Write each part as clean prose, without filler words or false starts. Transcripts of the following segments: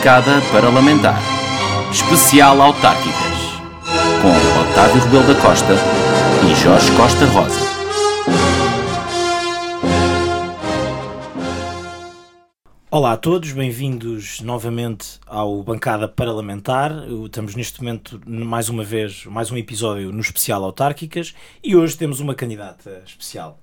dedicada para lamentar. Especial Autárquicas, com Otávio Rebelo da Costa e Jorge Costa Rosa. Olá a todos, bem-vindos novamente ao Bancada Parlamentar. Estamos neste momento, mais uma vez, mais um episódio no especial Autárquicas e hoje temos uma candidata especial.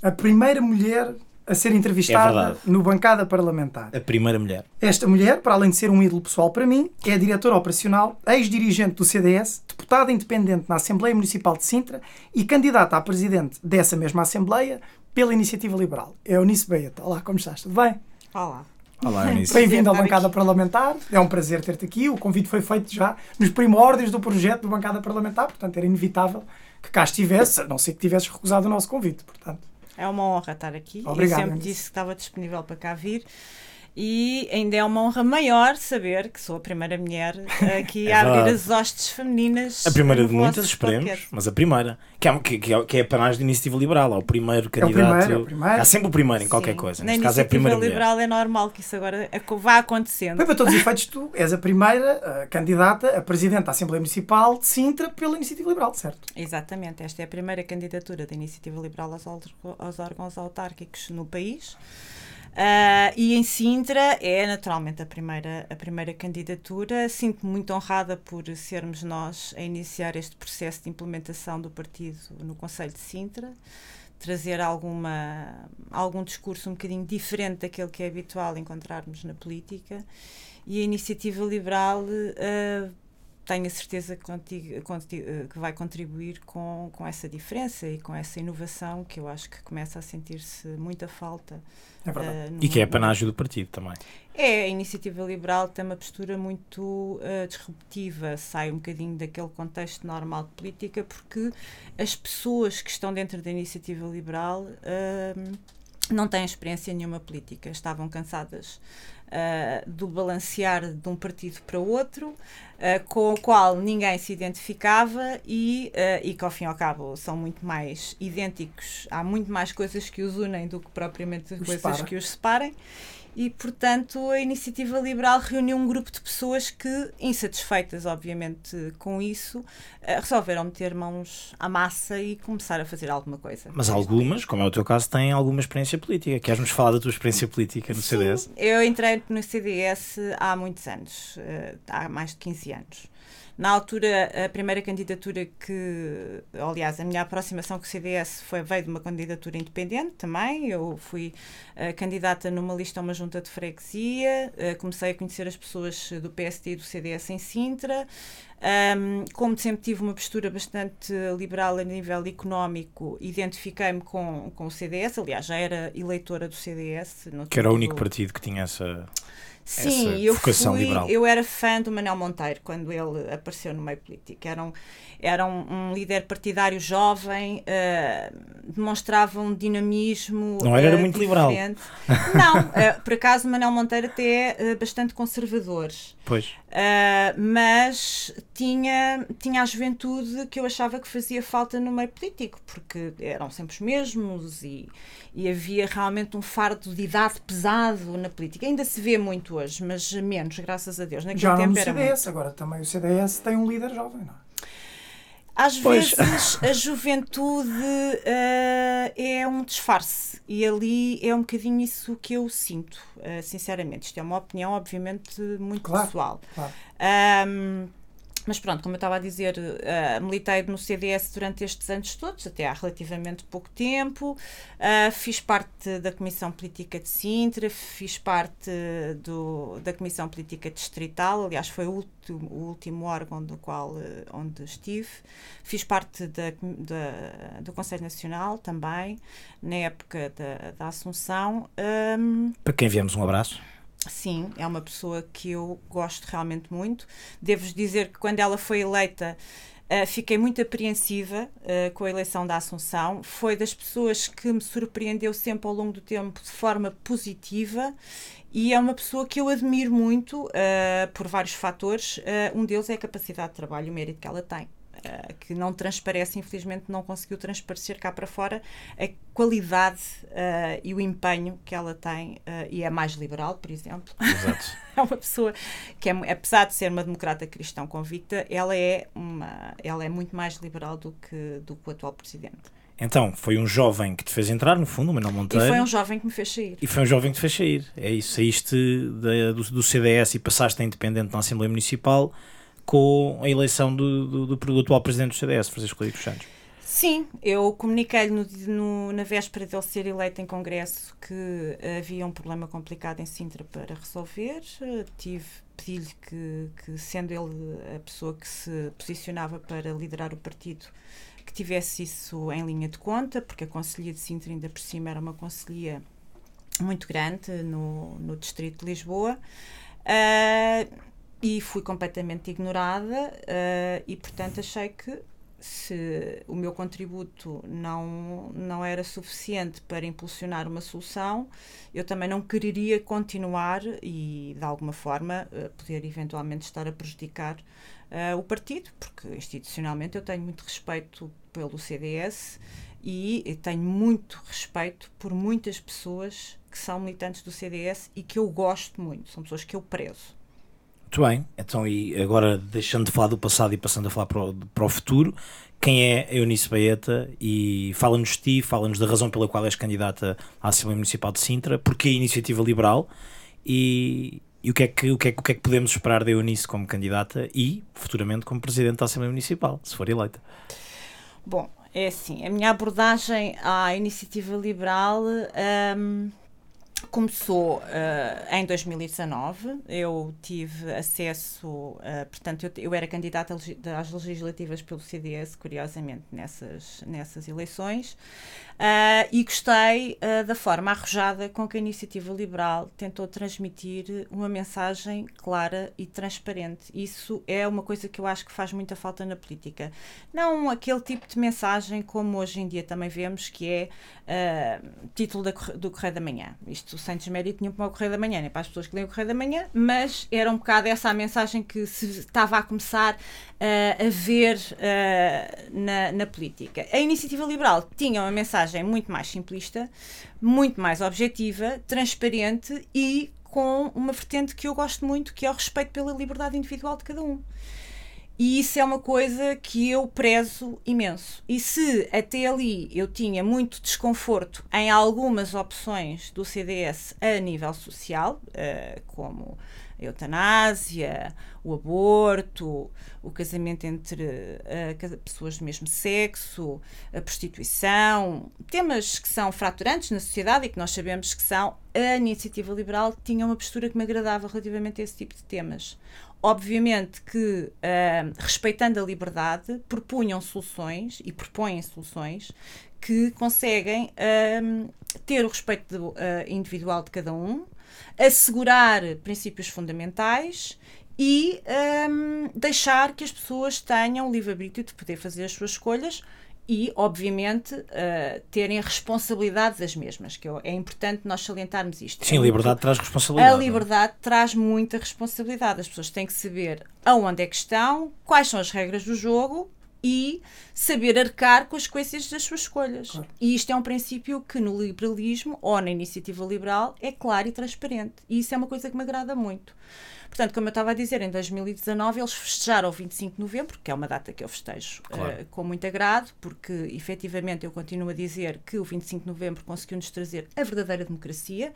A primeira mulher a ser entrevistada no Bancada Parlamentar. A primeira mulher. Esta mulher, para além de ser um ídolo pessoal para mim, é diretora operacional, ex-dirigente do CDS, deputada independente na Assembleia Municipal de Sintra e candidata a presidente dessa mesma Assembleia pela Iniciativa Liberal. É Eunice Baeta. Olá, como estás? Tudo bem? Olá, Eunice. Bem-vindo à Bancada Parlamentar. É um prazer ter-te aqui. O convite foi feito já nos primórdios do projeto do Bancada Parlamentar, portanto era inevitável que cá estivesse, a não ser que tivesses recusado o nosso convite. Portanto, é uma honra estar aqui. Obrigado, eu sempre disse que estava disponível para cá vir. E ainda é uma honra maior saber que sou a primeira mulher aqui a abrir as hostes femininas. A primeira de muitas, esperemos, podcast. Mas a primeira, que é a panagem da Iniciativa Liberal, o primeiro candidato. Há sempre o primeiro em qualquer coisa. Neste caso é a primeira mulher. Na Iniciativa Liberal é normal que isso agora vá acontecendo. Bem, para todos os efeitos, tu és a primeira candidata a presidente da Assembleia Municipal de Sintra pela Iniciativa Liberal, certo? Exatamente, esta é a primeira candidatura da Iniciativa Liberal aos órgãos autárquicos no país. E em Sintra é naturalmente a primeira candidatura. Sinto-me muito honrada por sermos nós a iniciar este processo de implementação do partido no Conselho de Sintra, trazer algum discurso um bocadinho diferente daquele que é habitual encontrarmos na política, e a Iniciativa Liberal tenho a certeza que vai contribuir com essa diferença e com essa inovação que eu acho que começa a sentir-se muita falta. É verdade. E que é a panagem do partido também. É, a Iniciativa Liberal tem uma postura muito disruptiva, sai um bocadinho daquele contexto normal de política, porque as pessoas que estão dentro da Iniciativa Liberal não têm experiência nenhuma política, estavam cansadas do balancear de um partido para outro, com o qual ninguém se identificava e que ao fim e ao cabo são muito mais idênticos, há muito mais coisas que os unem do que propriamente coisas que os separem, e portanto a Iniciativa Liberal reuniu um grupo de pessoas que, insatisfeitas obviamente com isso, resolveram meter mãos à massa e começar a fazer alguma coisa. Mas algumas, como é o teu caso, têm alguma experiência política. Queres-nos falar da tua experiência política no CDS? Sim, eu entrei no CDS há muitos anos, há mais de 15 anos. Na altura, a primeira candidatura a minha aproximação com o CDS veio de uma candidatura independente também. Eu fui candidata numa lista a uma junta de freguesia, comecei a conhecer as pessoas do PSD e do CDS em Sintra. Como sempre tive uma postura bastante liberal a nível económico, identifiquei-me com o CDS, aliás já era eleitora do CDS. Que era o único partido que tinha essa... Sim, eu era fã do Manuel Monteiro quando ele apareceu no meio político. Era um líder partidário jovem, demonstrava um dinamismo. Não era muito liberal. Não, por acaso o Manuel Monteiro até é bastante conservador. Pois. Mas tinha a juventude que eu achava que fazia falta no meio político, porque eram sempre os mesmos e havia realmente um fardo de idade pesado na política. Ainda se vê muito hoje, mas menos, graças a Deus. Naquele já tempo não era CDS, muito. Agora também o CDS tem um líder jovem, não é? Às vezes a juventude é um disfarce e ali é um bocadinho isso que eu sinto, sinceramente. Isto é uma opinião, obviamente, muito pessoal. Claro. Mas pronto, como eu estava a dizer, militei no CDS durante estes anos todos, até há relativamente pouco tempo, fiz parte da Comissão Política de Sintra, fiz parte da Comissão Política Distrital, aliás foi o último órgão do qual onde estive, fiz parte do Conselho Nacional também, na época da Assunção. Para quem enviamos um abraço. Sim, é uma pessoa que eu gosto realmente muito. Devo-vos dizer que quando ela foi eleita, fiquei muito apreensiva com a eleição da Assunção. Foi das pessoas que me surpreendeu sempre ao longo do tempo de forma positiva e é uma pessoa que eu admiro muito por vários fatores. Um deles é a capacidade de trabalho, o mérito que ela tem. que não transparece, infelizmente não conseguiu transparecer cá para fora a qualidade e o empenho que ela tem, e é mais liberal, por exemplo. Exato. É uma pessoa que, apesar de ser uma democrata cristã convicta, ela é muito mais liberal do que o atual presidente. Então, foi um jovem que te fez entrar, no fundo, o Manuel Monteiro. E foi um jovem que me fez sair. É isso. Saíste do CDS e passaste a independente na Assembleia Municipal com a eleição do atual presidente do CDS, Francisco Rodrigues Santos. Sim, eu comuniquei-lhe na véspera de ele ser eleito em Congresso que havia um problema complicado em Sintra para resolver. Pedi-lhe que, sendo ele a pessoa que se posicionava para liderar o partido, que tivesse isso em linha de conta, porque a Conselhia de Sintra, ainda por cima, era uma conselhia muito grande no distrito de Lisboa. E fui completamente ignorada, e, portanto, achei que, se o meu contributo não era suficiente para impulsionar uma solução, eu também não quereria continuar e, de alguma forma, poder eventualmente estar a prejudicar o partido, porque institucionalmente eu tenho muito respeito pelo CDS e tenho muito respeito por muitas pessoas que são militantes do CDS e que eu gosto muito, são pessoas que eu prezo. Muito bem, então, e agora deixando de falar do passado e passando a falar para o futuro, quem é a Eunice Baeta? E fala-nos de ti, fala-nos da razão pela qual és candidata à Assembleia Municipal de Sintra, porque a Iniciativa Liberal e o que é que podemos esperar da Eunice como candidata e futuramente como presidente da Assembleia Municipal, se for eleita? Bom, é assim, a minha abordagem à Iniciativa Liberal começou em 2019. Eu tive acesso, portanto, eu era candidata às legislativas pelo CDS, curiosamente, nessas eleições, e gostei da forma arrojada com que a Iniciativa Liberal tentou transmitir uma mensagem clara e transparente. Isso é uma coisa que eu acho que faz muita falta na política. Não aquele tipo de mensagem como hoje em dia também vemos, que é título do Correio da Manhã. Isto sem desmérito nenhum para o Correio da Manhã, nem para as pessoas que leem o Correio da Manhã, mas era um bocado essa a mensagem que se estava a começar a ver na política. A Iniciativa Liberal tinha uma mensagem muito mais simplista, muito mais objetiva, transparente e com uma vertente que eu gosto muito, que é o respeito pela liberdade individual de cada um. E isso é uma coisa que eu prezo imenso. E se até ali eu tinha muito desconforto em algumas opções do CDS a nível social, como a eutanásia, o aborto, o casamento entre pessoas do mesmo sexo, a prostituição, temas que são fraturantes na sociedade e que nós sabemos que são, a Iniciativa Liberal tinha uma postura que me agradava relativamente a esse tipo de temas. Obviamente que, respeitando a liberdade, propunham soluções e propõem soluções que conseguem ter o respeito individual de cada um, assegurar princípios fundamentais e deixar que as pessoas tenham o livre-arbítrio de poder fazer as suas escolhas e, obviamente, terem responsabilidade das mesmas, que é importante nós salientarmos isto. Sim, a liberdade traz responsabilidade. A liberdade traz muita responsabilidade. As pessoas têm que saber aonde é que estão, quais são as regras do jogo e saber arcar com as consequências das suas escolhas. Claro. E isto é um princípio que no liberalismo ou na Iniciativa Liberal é claro e transparente. E isso é uma coisa que me agrada muito. Portanto, como eu estava a dizer, em 2019 eles festejaram o 25 de novembro, que é uma data que eu festejo, claro, com muito agrado, porque efetivamente eu continuo a dizer que o 25 de novembro conseguiu-nos trazer a verdadeira democracia,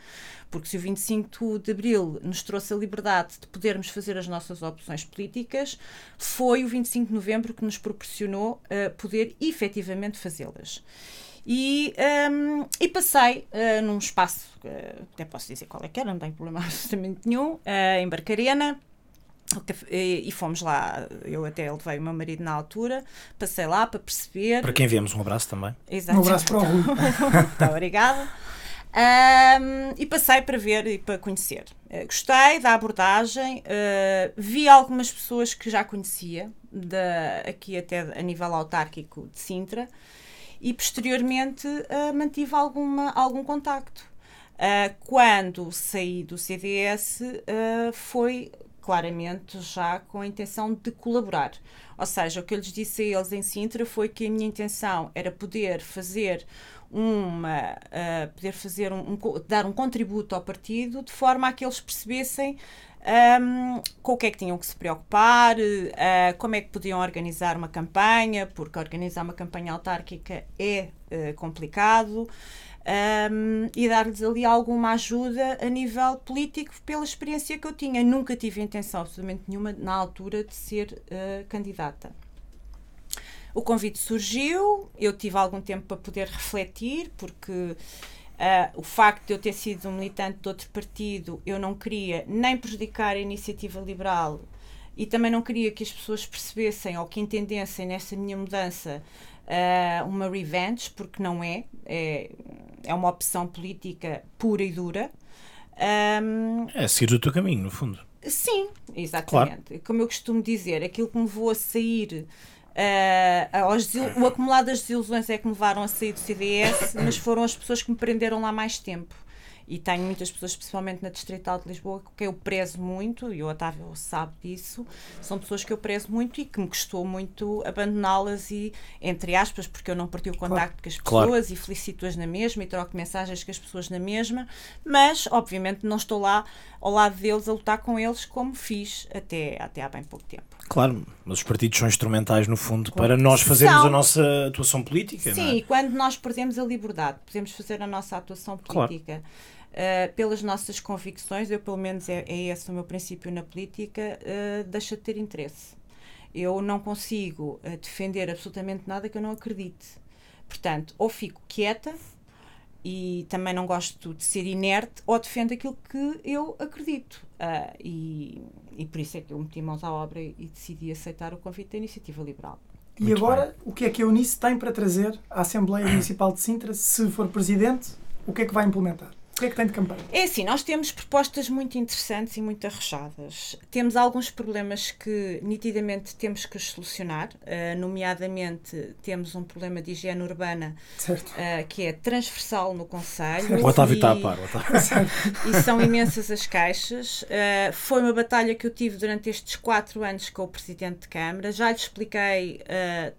porque se o 25 de abril nos trouxe a liberdade de podermos fazer as nossas opções políticas, foi o 25 de novembro que nos proporcionou poder efetivamente fazê-las. E passei num espaço, até posso dizer qual é que era, não tenho problema absolutamente nenhum, em Barcarena, e fomos lá, eu até levei o meu marido na altura, passei lá para perceber... Para quem vemos um abraço também. Exato. Um abraço para o Rui. Muito obrigada. E passei para ver e para conhecer. Gostei da abordagem, vi algumas pessoas que já conhecia, aqui até a nível autárquico de Sintra, e posteriormente mantive algum contacto. Quando saí do CDS, foi claramente já com a intenção de colaborar. Ou seja, o que eu lhes disse a eles em Sintra foi que a minha intenção era poder fazer dar um contributo ao partido de forma a que eles percebessem com o que é que tinham que se preocupar, como é que podiam organizar uma campanha, porque organizar uma campanha autárquica é complicado, e dar-lhes ali alguma ajuda a nível político pela experiência que eu tinha. Nunca tive intenção absolutamente nenhuma na altura de ser candidata. O convite surgiu, eu tive algum tempo para poder refletir, porque o facto de eu ter sido um militante de outro partido, eu não queria nem prejudicar a Iniciativa Liberal e também não queria que as pessoas percebessem ou que entendessem nessa minha mudança uma revenge, porque não é, é uma opção política pura e dura. É seguir o teu caminho, no fundo. Sim, exatamente. Claro. Como eu costumo dizer, aquilo que me levou a sair, o acumulado das desilusões é que me levaram a sair do CDS, mas foram as pessoas que me prenderam lá mais tempo. E tenho muitas pessoas, principalmente na Distrital de Lisboa, que eu prezo muito, e o Otávio sabe disso, são pessoas que eu prezo muito e que me custou muito abandoná-las, e entre aspas, porque eu não perdi o contacto com as pessoas, e felicito-as na mesma e troco mensagens com as pessoas na mesma, mas obviamente não estou lá ao lado deles a lutar com eles como fiz até há bem pouco tempo. Claro, mas os partidos são instrumentais no fundo para nós fazermos a nossa atuação política, não é? Sim, quando nós perdemos a liberdade, podemos fazer a nossa atuação política. Pelas nossas convicções, eu pelo menos é esse o meu princípio na política, deixa de ter interesse. Eu não consigo defender absolutamente nada que eu não acredite. Portanto, ou fico quieta, e também não gosto de ser inerte, ou defendo aquilo que eu acredito. E por isso é que eu meti mãos à obra e decidi aceitar o convite da Iniciativa Liberal. E muito agora, bem. O que é que a Eunice tem para trazer à Assembleia Municipal de Sintra? Se for presidente, o que é que vai implementar? O que é que tem de campanha? É assim, nós temos propostas muito interessantes e muito arrojadas. Temos alguns problemas que nitidamente temos que solucionar, nomeadamente temos um problema de higiene urbana que é transversal no concelho. O Otávio está a par. E são imensas as queixas. Foi uma batalha que eu tive durante estes 4 anos com o Presidente de Câmara. Já lhe expliquei,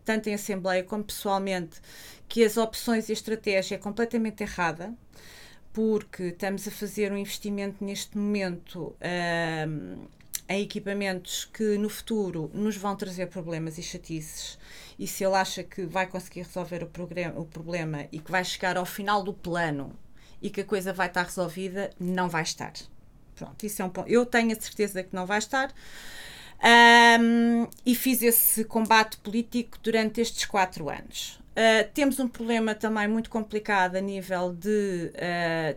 tanto em Assembleia como pessoalmente, que as opções e a estratégia é completamente errada, porque estamos a fazer um investimento neste momento em equipamentos que no futuro nos vão trazer problemas e chatices, e se ele acha que vai conseguir resolver o problema e que vai chegar ao final do plano e que a coisa vai estar resolvida, não vai estar. Pronto, isso é um ponto. Eu tenho a certeza que não vai estar. E fiz esse combate político durante estes 4 anos. Temos um problema também muito complicado a nível de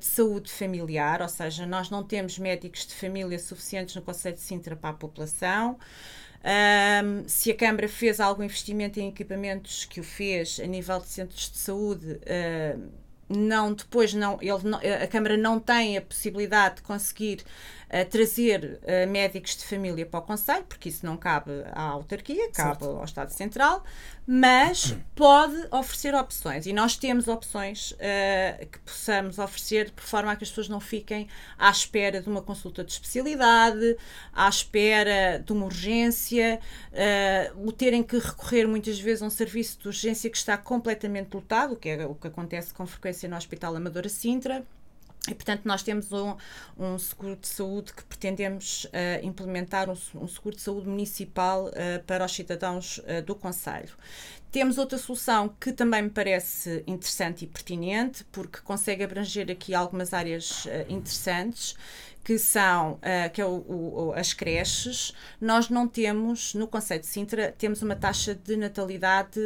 saúde familiar, ou seja, nós não temos médicos de família suficientes no concelho de Sintra para a população. Se a Câmara fez algum investimento em equipamentos, que o fez a nível de centros de saúde, a Câmara não tem a possibilidade de conseguir trazer médicos de família para o concelho, porque isso não cabe à autarquia, cabe ao Estado Central, mas pode oferecer opções, e nós temos opções que possamos oferecer, por forma a que as pessoas não fiquem à espera de uma consulta de especialidade, à espera de uma urgência, o terem que recorrer muitas vezes a um serviço de urgência que está completamente lotado, que é o que acontece com frequência no Hospital Amadora Sintra. E, portanto, nós temos um seguro de saúde que pretendemos implementar, um seguro de saúde municipal para os cidadãos do concelho. Temos outra solução que também me parece interessante e pertinente, porque consegue abranger aqui algumas áreas interessantes, que são as creches. Nós não temos, no concelho de Sintra, temos uma taxa de natalidade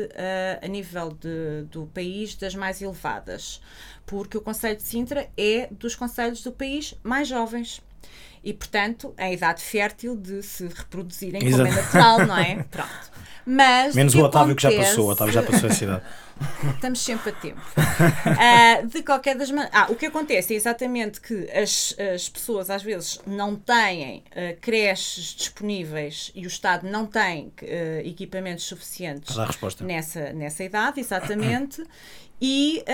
a nível do país das mais elevadas, porque o concelho de Sintra é dos concelhos do país mais jovens. E, portanto, a idade fértil de se reproduzirem, como é natural, não é? Pronto. Mas menos o Otávio, que já passou a cidade. Estamos sempre a tempo. De qualquer das maneiras, o que acontece é exatamente que as pessoas às vezes não têm creches disponíveis, e o Estado não tem equipamentos suficientes nessa idade, exatamente, e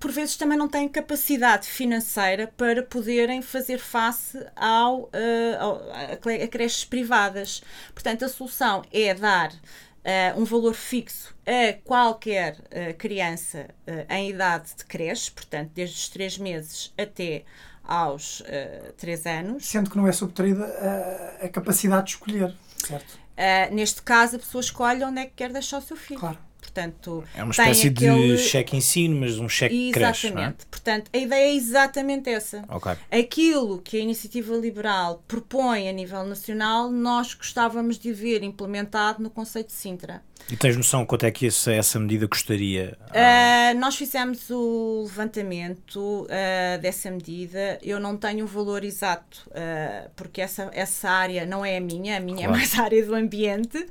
por vezes também não têm capacidade financeira para poderem fazer face a creches privadas. Portanto, a solução é dar um valor fixo a qualquer criança em idade de creche, portanto, desde os 3 meses até aos 3 anos. Sendo que não é subtraída a capacidade de escolher, certo? Neste caso, a pessoa escolhe onde é que quer deixar o seu filho. Claro. Portanto, é uma espécie de cheque ensino, mas um cheque creche. Exatamente. É? Portanto, a ideia é exatamente essa. Okay. Aquilo que a Iniciativa Liberal propõe a nível nacional, nós gostávamos de ver implementado no Concelho de Sintra. E tens noção quanto é que essa medida custaria? Nós fizemos o levantamento dessa medida. Eu não tenho o valor exato, porque essa área não é a minha claro. É mais a área do ambiente,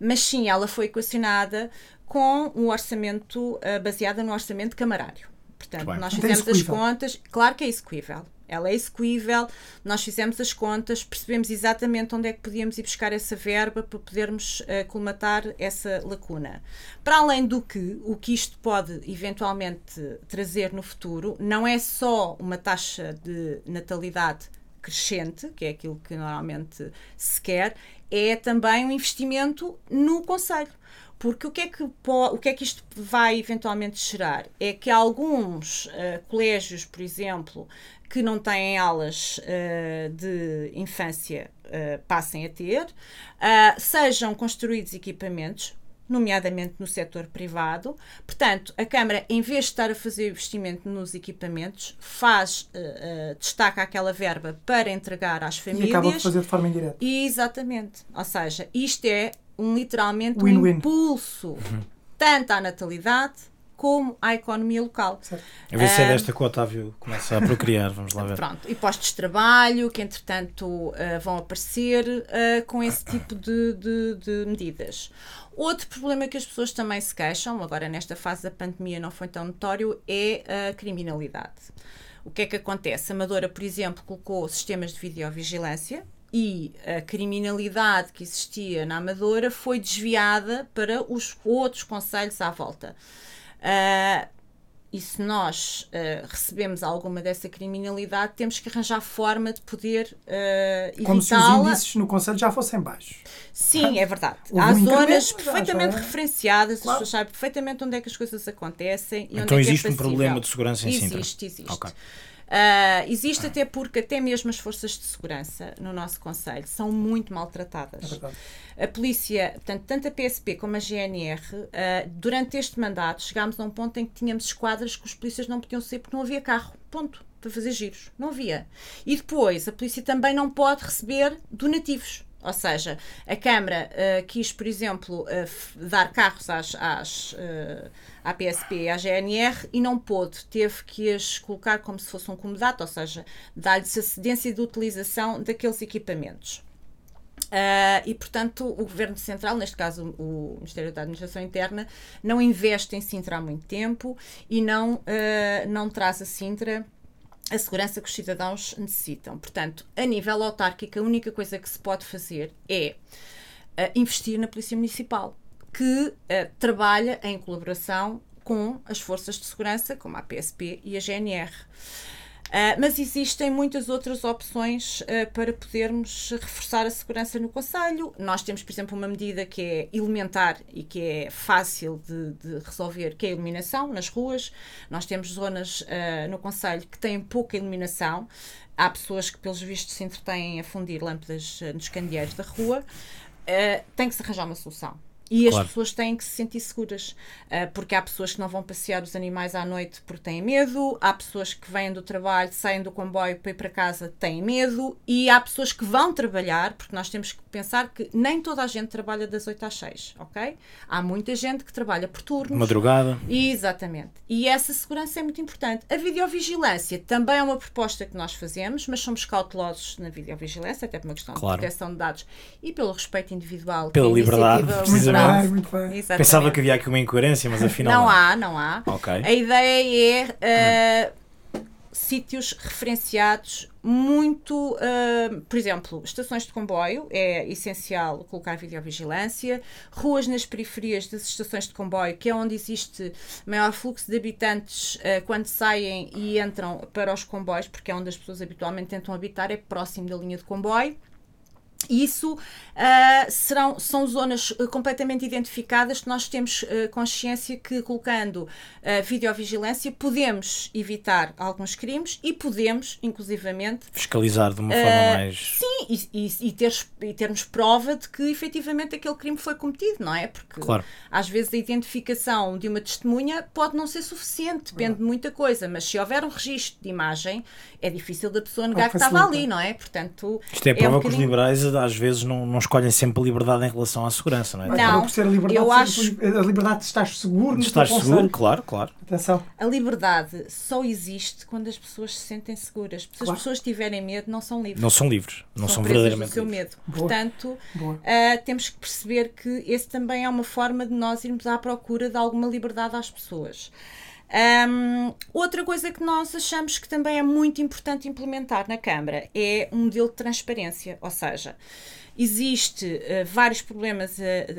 mas sim, ela foi equacionada com um orçamento baseado no orçamento camarário. Portanto, nós fizemos as contas, claro que é execuível. Ela é execuível, nós fizemos as contas, percebemos exatamente onde é que podíamos ir buscar essa verba para podermos colmatar essa lacuna. Para além do que, o que isto pode eventualmente trazer no futuro, não é só uma taxa de natalidade crescente, que é aquilo que normalmente se quer, é também um investimento no Concelho. Porque o que é que isto vai eventualmente gerar? É que alguns colégios, por exemplo, que não têm aulas de infância passem a ter, sejam construídos equipamentos, nomeadamente no setor privado. Portanto, a Câmara, em vez de estar a fazer investimento nos equipamentos, destaca aquela verba para entregar às famílias. E acaba de fazer de forma indireta. Exatamente. Ou seja, isto é literalmente um impulso tanto à natalidade como à economia local. Certo. A ver se é desta que o Otávio começa a procriar, vamos lá ver. Pronto, e postos de trabalho que entretanto vão aparecer com esse tipo de medidas. Outro problema que as pessoas também se queixam, agora nesta fase da pandemia não foi tão notório, é a criminalidade. O que é que acontece? A Amadora, por exemplo, colocou sistemas de videovigilância, e a criminalidade que existia na Amadora foi desviada para os outros concelhos à volta. E se nós recebemos alguma dessa criminalidade, temos que arranjar forma de poder evitá-la. Como se os índices no concelho já fossem baixos. Sim, é verdade. Há zonas perfeitamente referenciadas, claro. As pessoas sabem perfeitamente onde é que as coisas acontecem. E então onde existe um problema de segurança em Sintra? Existe. Okay. Existe até porque até mesmo as forças de segurança no nosso concelho são muito maltratadas. A polícia, portanto, tanto a PSP como a GNR, durante este mandato chegámos a um ponto em que tínhamos esquadras que os polícias não podiam sair porque não havia carro, ponto, para fazer giros, não havia. E depois a polícia também não pode receber donativos. Ou seja, a Câmara quis, por exemplo, dar carros à PSP e à GNR e não pôde. Teve que as colocar como se fosse um comodato, ou seja, dar-lhes a cedência de utilização daqueles equipamentos. E, portanto, o Governo Central, neste caso o Ministério da Administração Interna, não investe em Sintra há muito tempo e não traz a Sintra a segurança que os cidadãos necessitam. Portanto, a nível autárquico, a única coisa que se pode fazer é investir na Polícia Municipal, que trabalha em colaboração com as forças de segurança, como a PSP e a GNR. Mas existem muitas outras opções para podermos reforçar a segurança no Concelho. Nós temos, por exemplo, uma medida que é elementar e que é fácil de resolver, que é a iluminação nas ruas. Nós temos zonas no Concelho que têm pouca iluminação. Há pessoas que, pelos vistos, se entretêm a fundir lâmpadas nos candeeiros da rua. Tem que se arranjar uma solução. E claro. As pessoas têm que se sentir seguras, porque há pessoas que não vão passear os animais à noite porque têm medo, há pessoas que vêm do trabalho, saem do comboio para ir para casa, têm medo, e há pessoas que vão trabalhar, porque nós temos que pensar que nem toda a gente trabalha das 8 às 6, ok? Há muita gente que trabalha por turnos. Madrugada. Exatamente. E essa segurança é muito importante. A videovigilância também é uma proposta que nós fazemos, mas somos cautelosos na videovigilância, até por uma questão claro. De proteção de dados e pelo respeito individual. Pela liberdade, Exatamente. Pensava que havia aqui uma incoerência, mas afinal não há. Okay. A ideia é sítios referenciados muito, por exemplo, estações de comboio, é essencial colocar videovigilância, ruas nas periferias das estações de comboio, que é onde existe maior fluxo de habitantes quando saem e entram para os comboios, porque é onde as pessoas habitualmente tentam habitar, é próximo da linha de comboio. Isso são zonas completamente identificadas que nós temos consciência que, colocando videovigilância, podemos evitar alguns crimes e podemos, inclusivamente... fiscalizar de uma forma mais... Sim, e termos prova de que, efetivamente, aquele crime foi cometido, não é? Porque, claro, às vezes, a identificação de uma testemunha pode não ser suficiente, depende de muita coisa, mas se houver um registro de imagem, é difícil da pessoa negar que estava ali, não é? Portanto, isto é prova que os liberais às vezes não escolhem sempre liberdade em relação à segurança, não é? Não, por ser a liberdade, eu acho... A liberdade de estar seguro... De estar seguro, claro, claro. Atenção. A liberdade só existe quando as pessoas se sentem seguras. Se as pessoas tiverem medo, não são livres. Não são livres. Não são verdadeiramente do seu medo. Boa. Portanto, boa. Temos que perceber que esse também é uma forma de nós irmos à procura de alguma liberdade às pessoas. Outra coisa que nós achamos que também é muito importante implementar na Câmara é um modelo de transparência, ou seja, existe vários problemas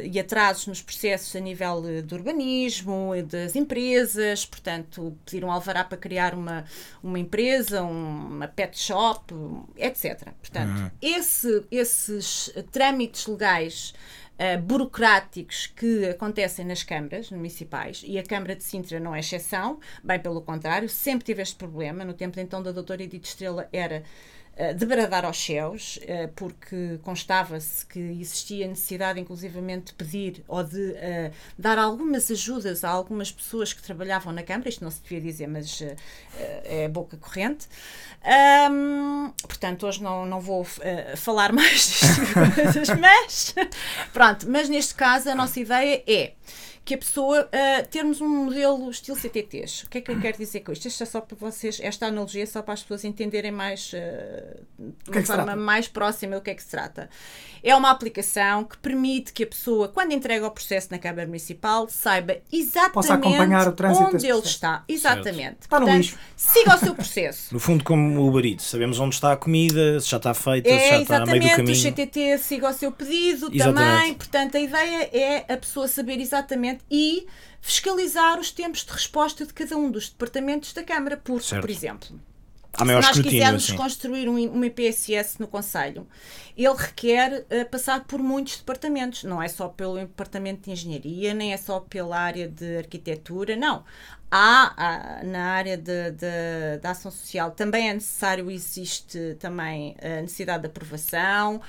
e atrasos nos processos a nível do urbanismo, das empresas, portanto, pedir um alvará para criar uma empresa, uma pet shop, etc. Portanto, esses trâmites legais burocráticos que acontecem nas câmaras municipais, e a Câmara de Sintra não é exceção, bem pelo contrário, sempre tive este problema. No tempo então da doutora Edith Estrela era de bradar aos céus, porque constava-se que existia necessidade inclusivamente de pedir ou de dar algumas ajudas a algumas pessoas que trabalhavam na Câmara, isto não se devia dizer, mas é boca corrente. Portanto, hoje não vou falar mais destas coisas, mas pronto, mas neste caso a nossa ideia é que a pessoa, termos um modelo estilo CTTs. O que é que eu quero dizer com isto? Isto é só para vocês, esta analogia é só para as pessoas entenderem mais, de uma forma mais próxima, o que é que se trata. É uma aplicação que permite que a pessoa, quando entrega o processo na Câmara Municipal, saiba exatamente onde ele está. Exatamente. Está no lixo. Siga o seu processo. No fundo, como o Uber Eats, sabemos onde está a comida, se já está feita, se já está a meio do caminho. Exatamente, o CTT siga o seu pedido também. Portanto, a ideia é a pessoa saber exatamente e fiscalizar os tempos de resposta de cada um dos departamentos da Câmara, porque, por exemplo, se nós quisermos construir um IPSS no Conselho, ele requer passar por muitos departamentos. Não é só pelo Departamento de Engenharia, nem é só pela área de Arquitetura, não. Há na área da ação social também é necessário, existe também a necessidade de aprovação,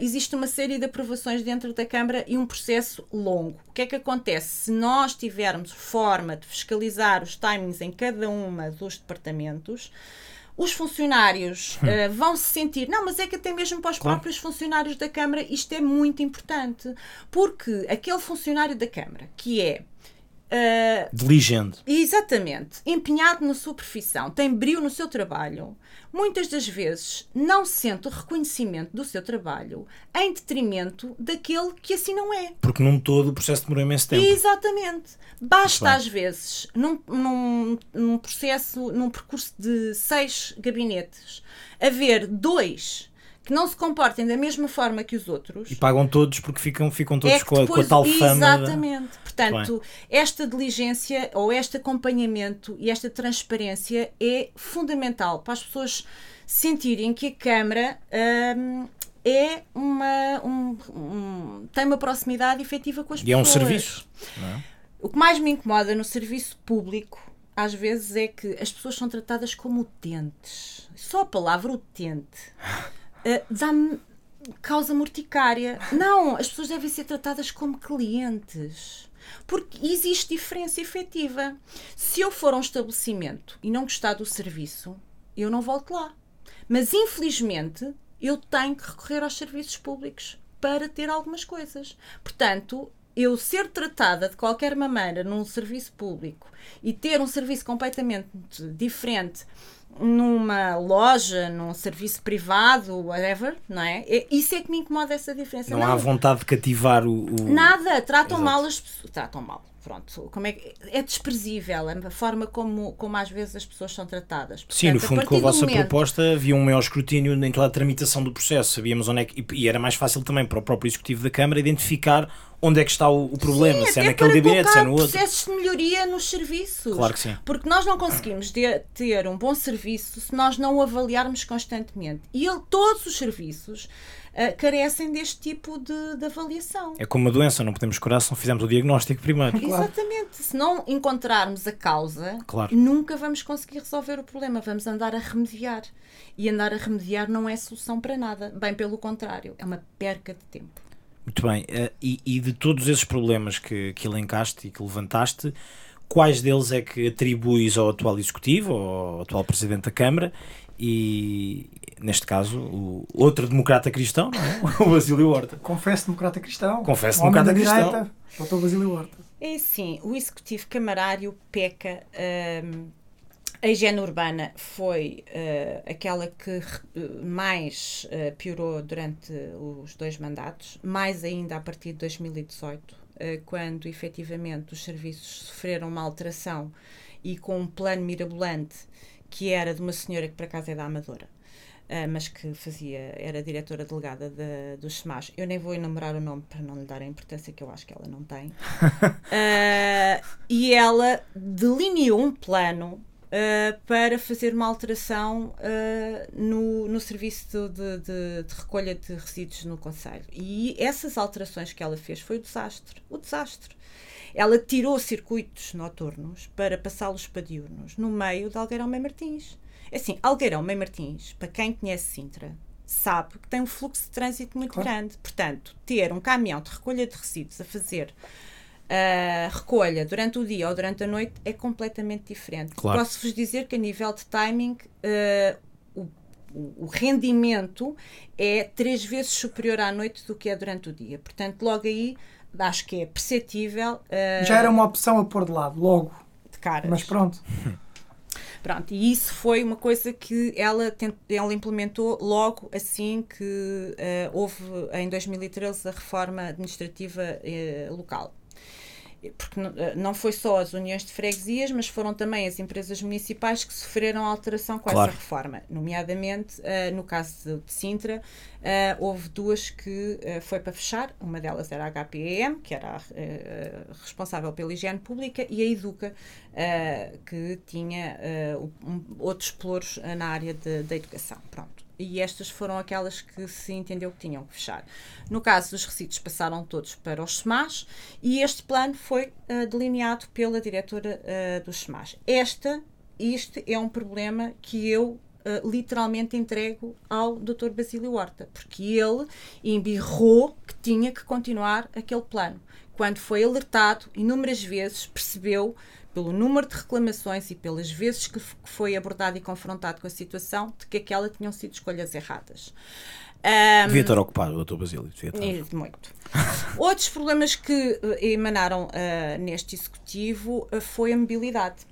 existe uma série de aprovações dentro da Câmara e um processo longo. O que é que acontece? Se nós tivermos forma de fiscalizar os timings em cada uma dos departamentos, os funcionários vão se sentir... Não, mas é que até mesmo para os próprios funcionários da Câmara isto é muito importante, porque aquele funcionário da Câmara que é... diligente. Exatamente. Empenhado na sua profissão, tem brio no seu trabalho, muitas das vezes não sente o reconhecimento do seu trabalho em detrimento daquele que assim não é. Porque num todo o processo demorou imenso tempo. Exatamente. Basta às vezes, num processo, num percurso de 6 gabinetes, haver 2 que não se comportem da mesma forma que os outros. E pagam todos porque ficam todos com a tal fama. Exatamente. Portanto, esta diligência ou este acompanhamento e esta transparência é fundamental para as pessoas sentirem que a Câmara é tem uma proximidade efetiva com as pessoas. E é um serviço. Não é? O que mais me incomoda no serviço público às vezes é que as pessoas são tratadas como utentes. Só a palavra utente causa morticária. Não, as pessoas devem ser tratadas como clientes, porque existe diferença efetiva. Se eu for a um estabelecimento e não gostar do serviço, eu não volto lá. Mas, infelizmente, eu tenho que recorrer aos serviços públicos para ter algumas coisas. Portanto, eu ser tratada de qualquer maneira num serviço público e ter um serviço completamente diferente numa loja, num serviço privado, whatever, não é? Isso é que me incomoda, essa diferença. Não, não há vontade de cativar o... Nada, tratam mal as pessoas, tratam mal, pronto. Como é desprezível a forma como às vezes as pessoas são tratadas. Portanto, sim, no fundo, com a vossa proposta havia um maior escrutínio em toda a tramitação do processo, sabíamos onde é que... E era mais fácil também para o próprio Executivo da Câmara identificar onde é que está o problema, sim, se é naquele gabinete, se é no outro. Processos de melhoria nos serviços. Claro que sim. Porque nós não conseguimos ter um bom serviço se nós não o avaliarmos constantemente. E todos os serviços carecem deste tipo de avaliação. É como uma doença, não podemos curar se não fizermos o diagnóstico primeiro. Claro. Exatamente. Se não encontrarmos a causa, claro, nunca vamos conseguir resolver o problema. Vamos andar a remediar. E andar a remediar não é solução para nada. Bem pelo contrário, é uma perca de tempo. Muito bem, e de todos esses problemas que elencaste e que levantaste, quais deles é que atribuis ao atual Executivo, ao atual Presidente da Câmara e, neste caso, o outro democrata cristão, não é? O Basílio Horta. Confesso democrata cristão. Confesso democrata cristão. Doutor Basílio Horta. É sim, o Executivo camarário peca... A higiene urbana foi aquela que mais piorou durante os dois mandatos, mais ainda a partir de 2018, quando efetivamente os serviços sofreram uma alteração e com um plano mirabolante que era de uma senhora que por acaso é da Amadora, mas que era diretora delegada do SMAS. Eu nem vou enumerar o nome para não lhe dar a importância que eu acho que ela não tem. E ela delineou um plano para fazer uma alteração no serviço de recolha de resíduos no concelho. E essas alterações que ela fez foi o desastre. Ela tirou circuitos noturnos para passá-los para diurnos, no meio de Algueirão-Mem Martins. Assim, Algueirão-Mem Martins, para quem conhece Sintra, sabe que tem um fluxo de trânsito muito grande. Portanto, ter um caminhão de recolha de resíduos a fazer a recolha durante o dia ou durante a noite é completamente diferente. Claro. Posso-vos dizer que a nível de timing o rendimento é 3 vezes superior à noite do que é durante o dia. Portanto, logo aí acho que é perceptível. Já era uma opção a pôr de lado, logo. De caras. Mas pronto. Pronto, e isso foi uma coisa que ela implementou logo assim que houve em 2013 a reforma administrativa local. Porque não foi só as uniões de freguesias, mas foram também as empresas municipais que sofreram alteração com essa reforma. Nomeadamente, no caso de Sintra, houve duas que foi para fechar. Uma delas era a HPM, que era responsável pela higiene pública, e a Educa, que tinha outros pelouros na área da educação. Pronto. E estas foram aquelas que se entendeu que tinham que fechar. No caso dos resíduos, passaram todos para os SMAS e este plano foi delineado pela diretora dos SMAS. Este é um problema que eu literalmente entrego ao Dr. Basílio Horta, porque ele embirrou que tinha que continuar aquele plano. Quando foi alertado inúmeras vezes, percebeu pelo número de reclamações e pelas vezes que foi abordado e confrontado com a situação, de que aquela tinham sido escolhas erradas. Devia estar ocupado, doutor Basílio. Muito. Outros problemas que emanaram neste executivo foi a mobilidade.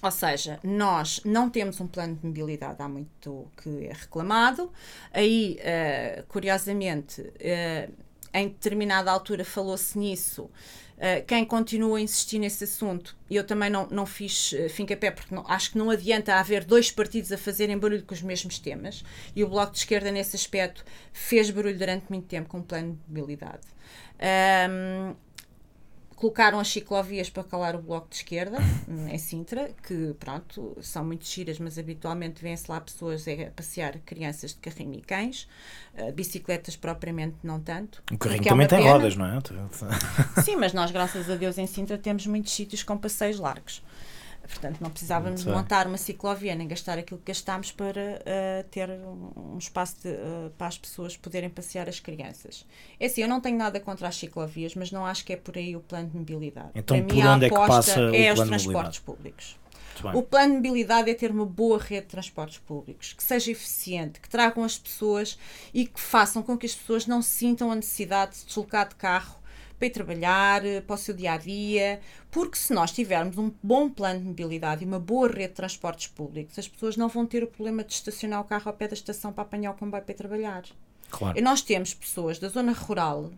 Ou seja, nós não temos um plano de mobilidade há muito que é reclamado. Aí, curiosamente, em determinada altura falou-se nisso. Quem continua a insistir nesse assunto, eu também não fiz fim-capé, porque acho que não adianta haver 2 partidos a fazerem barulho com os mesmos temas, e o Bloco de Esquerda, nesse aspecto, fez barulho durante muito tempo com o plano de mobilidade. Colocaram as ciclovias para calar o Bloco de Esquerda, em Sintra, que, pronto, são muito giras, mas habitualmente vêm-se lá pessoas a passear crianças de carrinho e cães, bicicletas propriamente não tanto. O carrinho também tem rodas, não é? Sim, mas nós, graças a Deus, em Sintra temos muitos sítios com passeios largos. Portanto, não precisávamos montar uma ciclovia nem gastar aquilo que gastámos para ter um espaço para as pessoas poderem passear as crianças. É assim, eu não tenho nada contra as ciclovias, mas não acho que é por aí o plano de mobilidade. Então, para por mim, onde é que passa o plano de mobilidade? É os transportes públicos. O plano de mobilidade é ter uma boa rede de transportes públicos, que seja eficiente, que tragam as pessoas e que façam com que as pessoas não sintam a necessidade de se deslocar de carro para ir trabalhar, para o seu dia-a-dia, porque se nós tivermos um bom plano de mobilidade e uma boa rede de transportes públicos, as pessoas não vão ter o problema de estacionar o carro ao pé da estação para apanhar o comboio para ir trabalhar. Claro. E nós temos pessoas da zona rural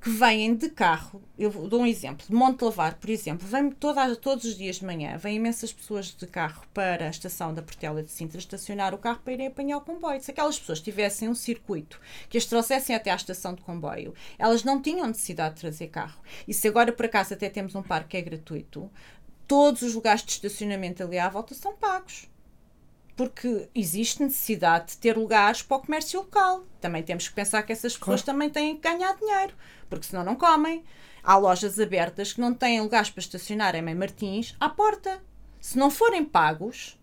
que vêm de carro, eu dou um exemplo, de Montelavar, por exemplo, vêm todos os dias de manhã, vêm imensas pessoas de carro para a estação da Portela de Sintra estacionar o carro para irem apanhar o comboio. Se aquelas pessoas tivessem um circuito que as trouxessem até à estação de comboio, elas não tinham necessidade de trazer carro. E se agora, por acaso, até temos um parque que é gratuito, todos os lugares de estacionamento ali à volta são pagos. Porque existe necessidade de ter lugares para o comércio local. Também temos que pensar que essas pessoas também têm que ganhar dinheiro, porque senão não comem. Há lojas abertas que não têm lugares para estacionar em Mem Martins à porta. Se não forem pagos,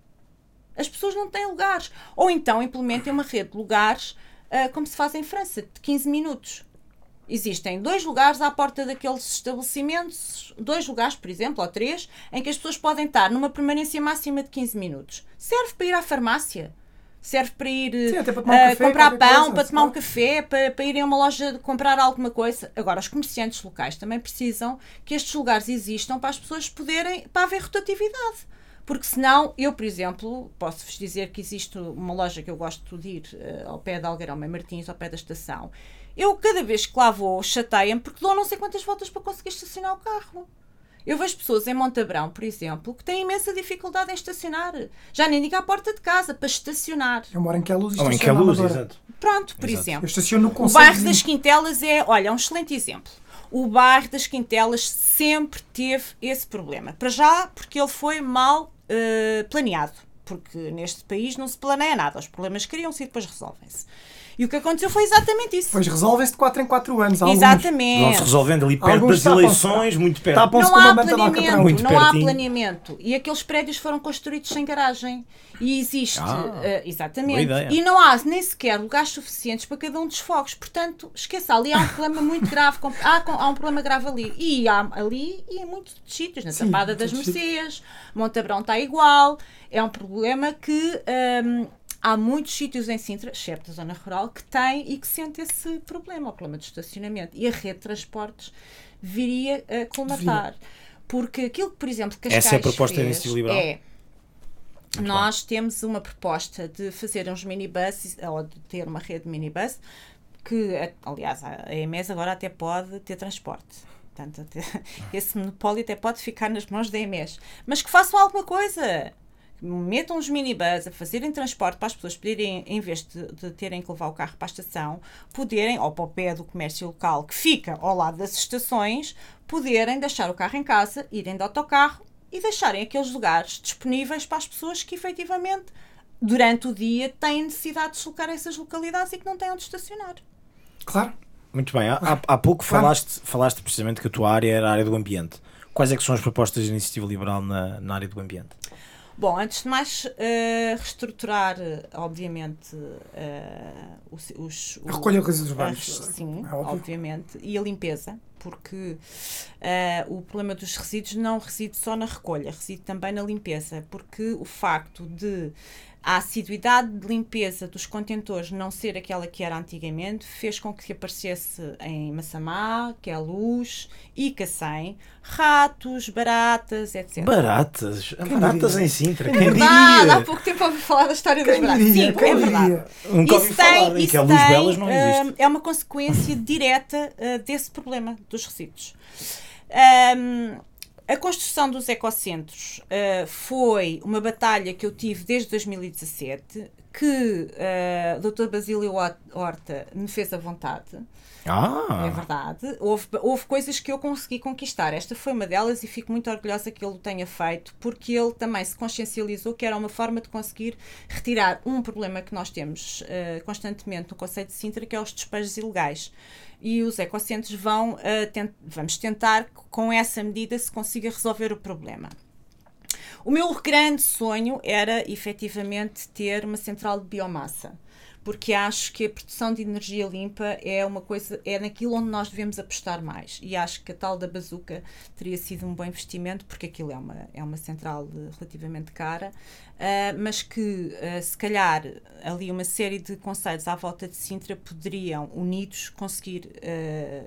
as pessoas não têm lugares. Ou então implementem uma rede de lugares, como se faz em França, de 15 minutos. Existem 2 lugares à porta daqueles estabelecimentos, 2 lugares, por exemplo, ou 3, em que as pessoas podem estar numa permanência máxima de 15 minutos. Serve para ir à farmácia, serve para ir comprar pão, para tomar um café, para ir a uma loja comprar alguma coisa. Agora, os comerciantes locais também precisam que estes lugares existam para as pessoas poderem, para haver rotatividade. Porque senão, eu, por exemplo, posso-vos dizer que existe uma loja que eu gosto de ir ao pé de Algueirão-Mem Martins, ao pé da estação. Eu, cada vez que lá vou, chateia-me porque dou não sei quantas voltas para conseguir estacionar o carro. Eu vejo pessoas em Monte Abrão, por exemplo, que têm imensa dificuldade em estacionar. Já nem digo à porta de casa, para estacionar. Eu moro em Queluz e estaciono na Amadora. Pronto, por exemplo. Eu estaciono no Conselho. O Bairro das Quintelas é um excelente exemplo. O Bairro das Quintelas sempre teve esse problema. Para já, porque ele foi mal planeado. Porque neste país não se planeia nada. Os problemas criam-se e depois resolvem-se. E o que aconteceu foi exatamente isso. Pois resolvem-se de 4 em 4 anos. Alguns, exatamente. Vão-se resolvendo ali perto das eleições, muito perto. Não há planeamento, não há planeamento. E aqueles prédios foram construídos sem garagem. E existe, exatamente. E não há nem sequer lugares suficientes para cada um dos fogos. Portanto, esqueça, ali há um problema muito grave. Há um problema grave ali. E há ali e em muitos sítios. Na Tapada das Mercês, Monte Abrão está igual. É um problema que... há muitos sítios em Sintra, excepto a zona rural, que têm e que sentem esse problema, o problema do estacionamento. E a rede de transportes viria a colmatar. Porque aquilo que, por exemplo, Cascais fez... Essa é a proposta da Iniciativa Liberal. É. Muito nós bem. Temos uma proposta de fazer uns minibus, ou de ter uma rede de minibus, que, aliás, a EMES agora até pode ter transporte. Portanto, esse monopólio até pode ficar nas mãos da EMES. Mas que façam alguma coisa... metam os minibus a fazerem transporte para as pessoas poderem, em vez de terem que levar o carro para a estação, poderem, ou para o pé do comércio local que fica ao lado das estações, poderem deixar o carro em casa, irem de autocarro e deixarem aqueles lugares disponíveis para as pessoas que efetivamente, durante o dia, têm necessidade de deslocar essas localidades e que não têm onde estacionar. Claro. Muito bem. Há pouco falaste precisamente que a tua área era a área do ambiente. Quais é que são as propostas da Iniciativa Liberal na área do ambiente? Bom, antes de mais, reestruturar, obviamente, a recolha de resíduos urbanos. Sim, é obviamente. E a limpeza, porque o problema dos resíduos não reside só na recolha, reside também na limpeza, porque o facto de a assiduidade de limpeza dos contentores não ser aquela que era antigamente fez com que aparecesse em Massamá, Queluz e Cacém, ratos, baratas, etc. Baratas? Baratas em Sintra? É verdade, há pouco tempo ouvi falar da história das baratas. Sim, é verdade. Nunca ouvi falar em Queluz Belas, não existe. É uma consequência direta desse problema dos resíduos. A construção dos ecocentros foi uma batalha que eu tive desde 2017, que o Dr. Basílio Horta me fez à vontade. É verdade. Houve coisas que eu consegui conquistar. Esta foi uma delas e fico muito orgulhosa que ele o tenha feito, porque ele também se consciencializou que era uma forma de conseguir retirar um problema que nós temos constantemente no Concelho de Sintra, que é os despejos ilegais. E os ecocentros vamos tentar com essa medida se consiga resolver o problema. O meu grande sonho era, efetivamente, ter uma central de biomassa. porque acho que a produção de energia limpa é uma coisa, é naquilo onde nós devemos apostar mais, e acho que a tal da bazuca teria sido um bom investimento, porque aquilo é uma central relativamente cara, mas que se calhar ali uma série de conselhos à volta de Sintra poderiam unidos conseguir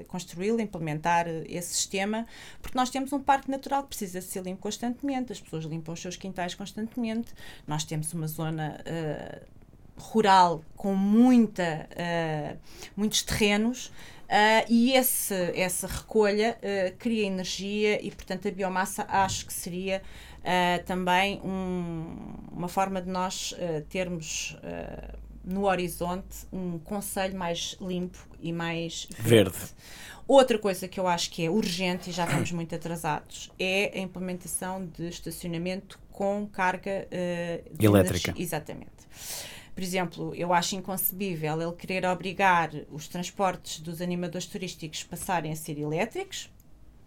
construí-lo, implementar esse sistema, porque nós temos um parque natural que precisa ser limpo constantemente, as pessoas limpam os seus quintais constantemente, nós temos uma zona rural com muitos terrenos, e essa recolha cria energia, e portanto a biomassa acho que seria também uma forma de nós termos no horizonte um concelho mais limpo e mais verde. Outra coisa que eu acho que é urgente, e já estamos muito atrasados, é a implementação de estacionamento com carga elétrica. Energia. Exatamente. Por exemplo, eu acho inconcebível ele querer obrigar os transportes dos animadores turísticos passarem a ser elétricos.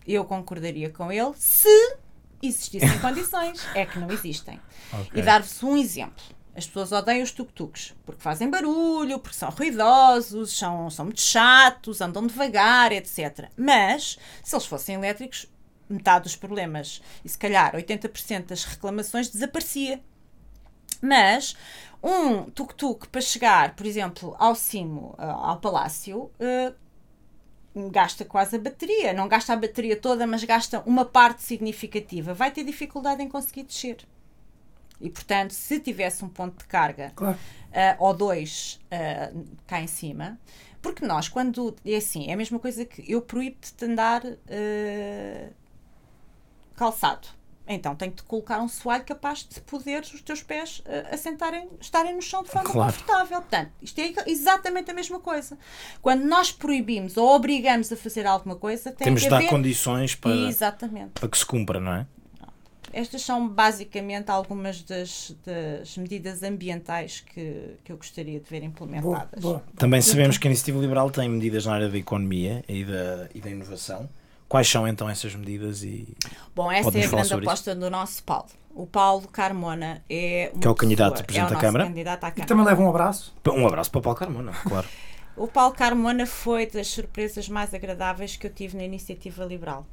Eu concordaria com ele se existissem condições. É que não existem. Okay. E dar-vos um exemplo. As pessoas odeiam os tuk-tuks porque fazem barulho, porque são ruidosos, são muito chatos, andam devagar, etc. Mas, se eles fossem elétricos, metade dos problemas, e se calhar 80% das reclamações, desaparecia. Mas um tuk-tuk para chegar, por exemplo, ao cimo, ao palácio, gasta quase a bateria. Não gasta a bateria toda, mas gasta uma parte significativa. Vai ter dificuldade em conseguir descer. E, portanto, se tivesse um ponto de carga, claro, ou dois cá em cima... Porque nós, quando... É assim, é a mesma coisa que eu proíbo-te de andar calçado. Então tenho de colocar um soalho capaz de poder os teus pés assentarem, estarem no chão de forma, claro, confortável. Portanto, isto é exatamente a mesma coisa. Quando nós proibimos ou obrigamos a fazer alguma coisa, temos de dar condições para que se cumpra, não é? Estas são basicamente algumas das medidas ambientais que eu gostaria de ver implementadas. Boa. Também sabemos que a Iniciativa Liberal tem medidas na área da economia e da inovação. Quais são então essas medidas? Bom, essa é a grande aposta do nosso Paulo. O Paulo Carmona que é o candidato a presidente da Câmara. E também leva um abraço. Um abraço para o Paulo Carmona, claro. O Paulo Carmona foi das surpresas mais agradáveis que eu tive na Iniciativa Liberal,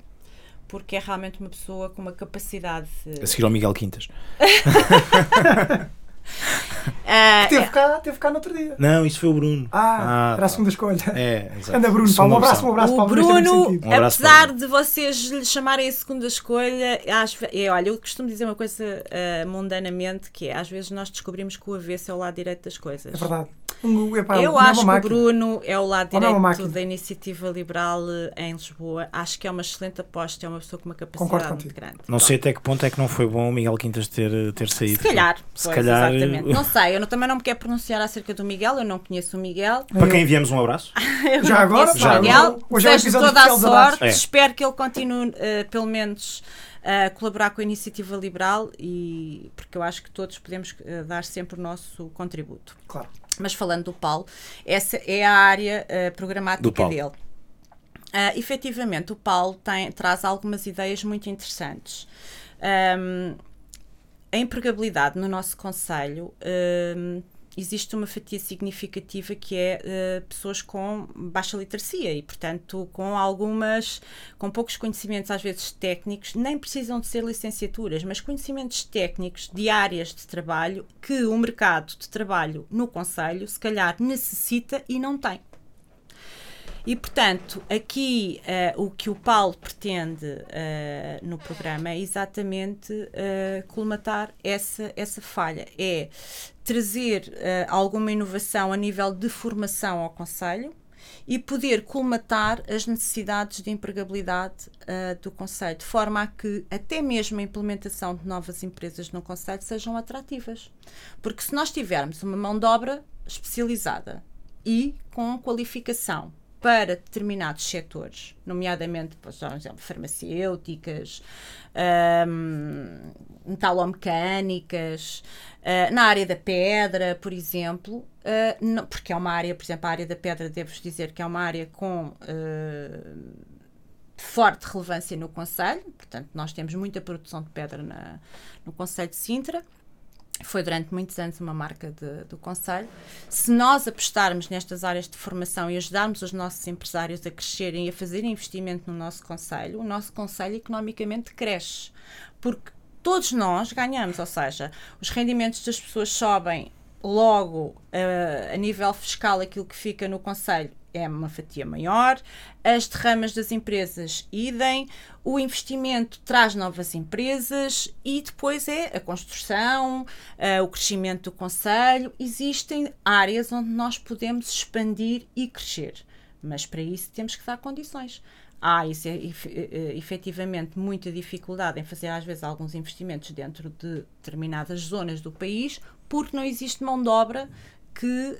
porque é realmente uma pessoa com uma capacidade... A seguir ao Miguel Quintas. Que teve cá no outro dia. Não, isso foi o Bruno. Era a segunda escolha. Anda, Bruno, um abraço para o Bruno. O Bruno, apesar de vocês lhe chamarem a segunda escolha, olha, eu costumo dizer uma coisa mundanamente, que é, às vezes nós descobrimos que o avesso é o lado direito das coisas. É verdade. Eu acho que o Bruno é o lado direito da Iniciativa Liberal em Lisboa. Acho que é uma excelente aposta, é uma pessoa com uma capacidade muito grande. Não sei até que ponto é que não foi bom o Miguel Quintas ter saído. Se calhar. Exatamente. Não sei, eu também não me quero pronunciar acerca do Miguel, eu não conheço o Miguel. Para quem enviamos um abraço. Já agora. Miguel, desejo toda a sorte, espero que ele continue, pelo menos... a colaborar com a Iniciativa Liberal, e porque eu acho que todos podemos dar sempre o nosso contributo. Claro. Mas falando do Paulo, essa é a área programática dele. Efetivamente, o Paulo traz algumas ideias muito interessantes. A empregabilidade no nosso concelho, existe uma fatia significativa que é pessoas com baixa literacia e, portanto, com poucos conhecimentos, às vezes técnicos, nem precisam de ser licenciaturas, mas conhecimentos técnicos de áreas de trabalho que o mercado de trabalho no concelho, se calhar, necessita e não tem. E, portanto, aqui o que o Paulo pretende no programa é exatamente colmatar essa falha. É trazer alguma inovação a nível de formação ao concelho e poder colmatar as necessidades de empregabilidade do concelho, de forma a que até mesmo a implementação de novas empresas no concelho sejam atrativas. Porque se nós tivermos uma mão de obra especializada e com qualificação para determinados setores, nomeadamente, por exemplo, farmacêuticas, metalomecânicas, na área da pedra, por exemplo, porque é uma área, por exemplo, a área da pedra, devo-vos dizer que é uma área com forte relevância no concelho, portanto, nós temos muita produção de pedra no concelho de Sintra, foi durante muitos anos uma marca do Conselho. Se nós apostarmos nestas áreas de formação e ajudarmos os nossos empresários a crescerem e a fazerem investimento no nosso Conselho, o nosso Conselho economicamente cresce, porque todos nós ganhamos, ou seja, os rendimentos das pessoas sobem, logo, a nível fiscal, aquilo que fica no Conselho é uma fatia maior, as derramas das empresas idem, o investimento traz novas empresas e depois é a construção, o crescimento do Conselho. Existem áreas onde nós podemos expandir e crescer, mas para isso temos que dar condições. Há efetivamente muita dificuldade em fazer às vezes alguns investimentos dentro de determinadas zonas do país porque não existe mão de obra que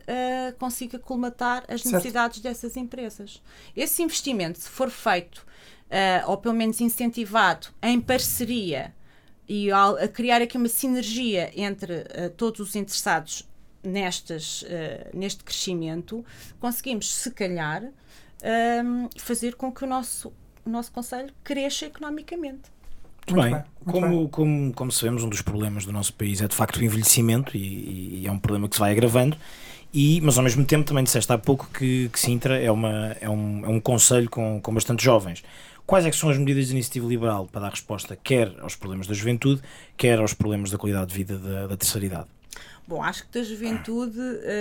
consiga colmatar as necessidades dessas empresas. Esse investimento, se for feito, ou pelo menos incentivado, em parceria e a criar aqui uma sinergia entre todos os interessados neste crescimento, conseguimos, se calhar, fazer com que o nosso Conselho cresça economicamente. Como sabemos, um dos problemas do nosso país é de facto o envelhecimento e é um problema que se vai agravando, mas ao mesmo tempo também disseste há pouco que Sintra é um concelho com bastante jovens. Quais é que são as medidas de iniciativa liberal para dar resposta quer aos problemas da juventude, quer aos problemas da qualidade de vida da terceira idade? Bom, acho que da juventude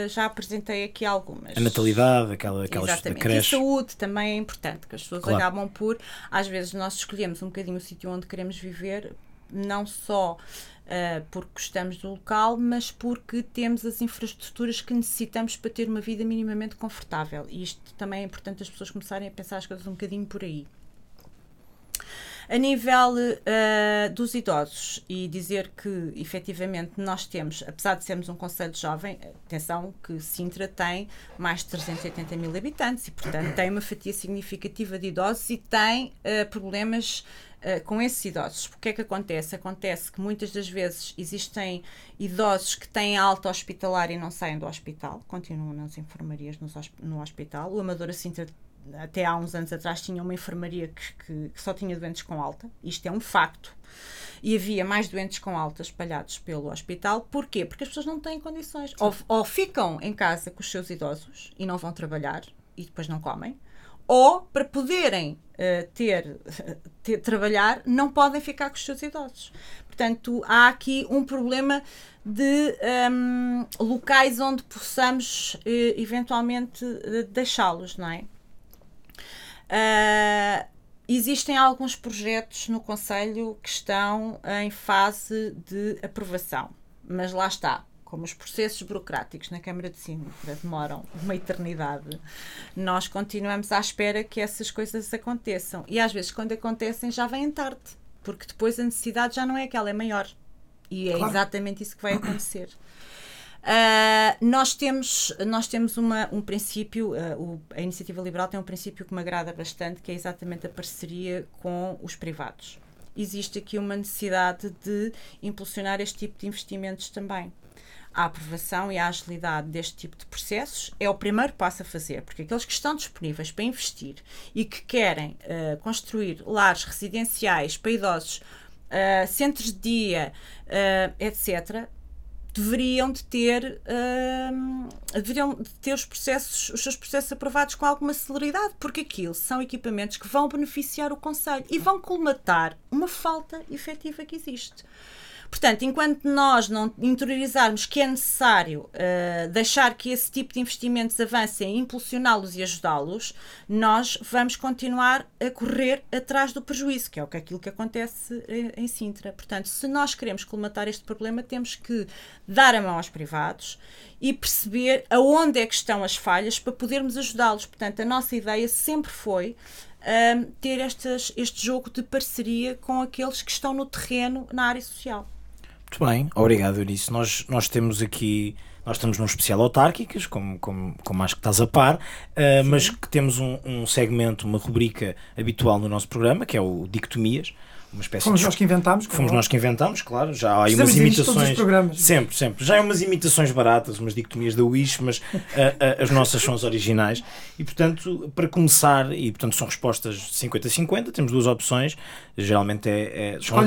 já apresentei aqui algumas. A natalidade, aquelas da creche. E a saúde também é importante, que as pessoas acabam por... Às vezes nós escolhemos um bocadinho o sítio onde queremos viver, não só porque gostamos do local, mas porque temos as infraestruturas que necessitamos para ter uma vida minimamente confortável. E isto também é importante as pessoas começarem a pensar as coisas um bocadinho por aí. A nível dos idosos, e dizer que efetivamente nós temos, apesar de sermos um concelho jovem, atenção que Sintra tem mais de 380 mil habitantes e portanto tem uma fatia significativa de idosos e tem problemas com esses idosos. O que é que acontece? Acontece que muitas das vezes existem idosos que têm alta hospitalar e não saem do hospital, continuam nas enfermarias no hospital. O Amadora Sintra até há uns anos atrás tinha uma enfermaria que só tinha doentes com alta. Isto é um facto. E havia mais doentes com alta espalhados pelo hospital. Porquê? Porque as pessoas não têm condições. Ou ficam em casa com os seus idosos e não vão trabalhar e depois não comem. Ou, para poderem trabalhar, não podem ficar com os seus idosos. Portanto, há aqui um problema de locais onde possamos eventualmente deixá-los, não é? Existem alguns projetos no Conselho que estão em fase de aprovação, mas lá está, como os processos burocráticos na Câmara de Sintra demoram uma eternidade, nós continuamos à espera que essas coisas aconteçam e às vezes quando acontecem já vêm tarde, porque depois a necessidade já não é aquela, é maior e é exatamente isso que vai acontecer. Nós temos um princípio, a Iniciativa Liberal tem um princípio que me agrada bastante, que é exatamente a parceria com os privados. Existe aqui uma necessidade de impulsionar este tipo de investimentos também. A aprovação e a agilidade deste tipo de processos é o primeiro passo a fazer, porque aqueles que estão disponíveis para investir e que querem construir lares residenciais para idosos, centros de dia, etc., deveriam ter os seus processos aprovados com alguma celeridade, porque aquilo são equipamentos que vão beneficiar o Conselho e vão colmatar uma falta efetiva que existe. Portanto, enquanto nós não interiorizarmos que é necessário deixar que esse tipo de investimentos avancem, impulsioná-los e ajudá-los, nós vamos continuar a correr atrás do prejuízo, que é aquilo que acontece em Sintra. Portanto, se nós queremos colmatar este problema, temos que dar a mão aos privados e perceber aonde é que estão as falhas para podermos ajudá-los. Portanto, a nossa ideia sempre foi ter este jogo de parceria com aqueles que estão no terreno, na área social. Muito bem, obrigado, Eunice. Nós temos aqui, nós estamos num especial autárquicas, como acho que estás a par, mas que temos um segmento, uma rubrica habitual no nosso programa, que é o Dicotomias, uma espécie Fomos nós que inventámos, claro, já há aí umas imitações, sempre, já há umas imitações baratas, umas dicotomias da Wish, mas as nossas são as originais e, portanto, para começar, e portanto são respostas 50-50, temos duas opções, geralmente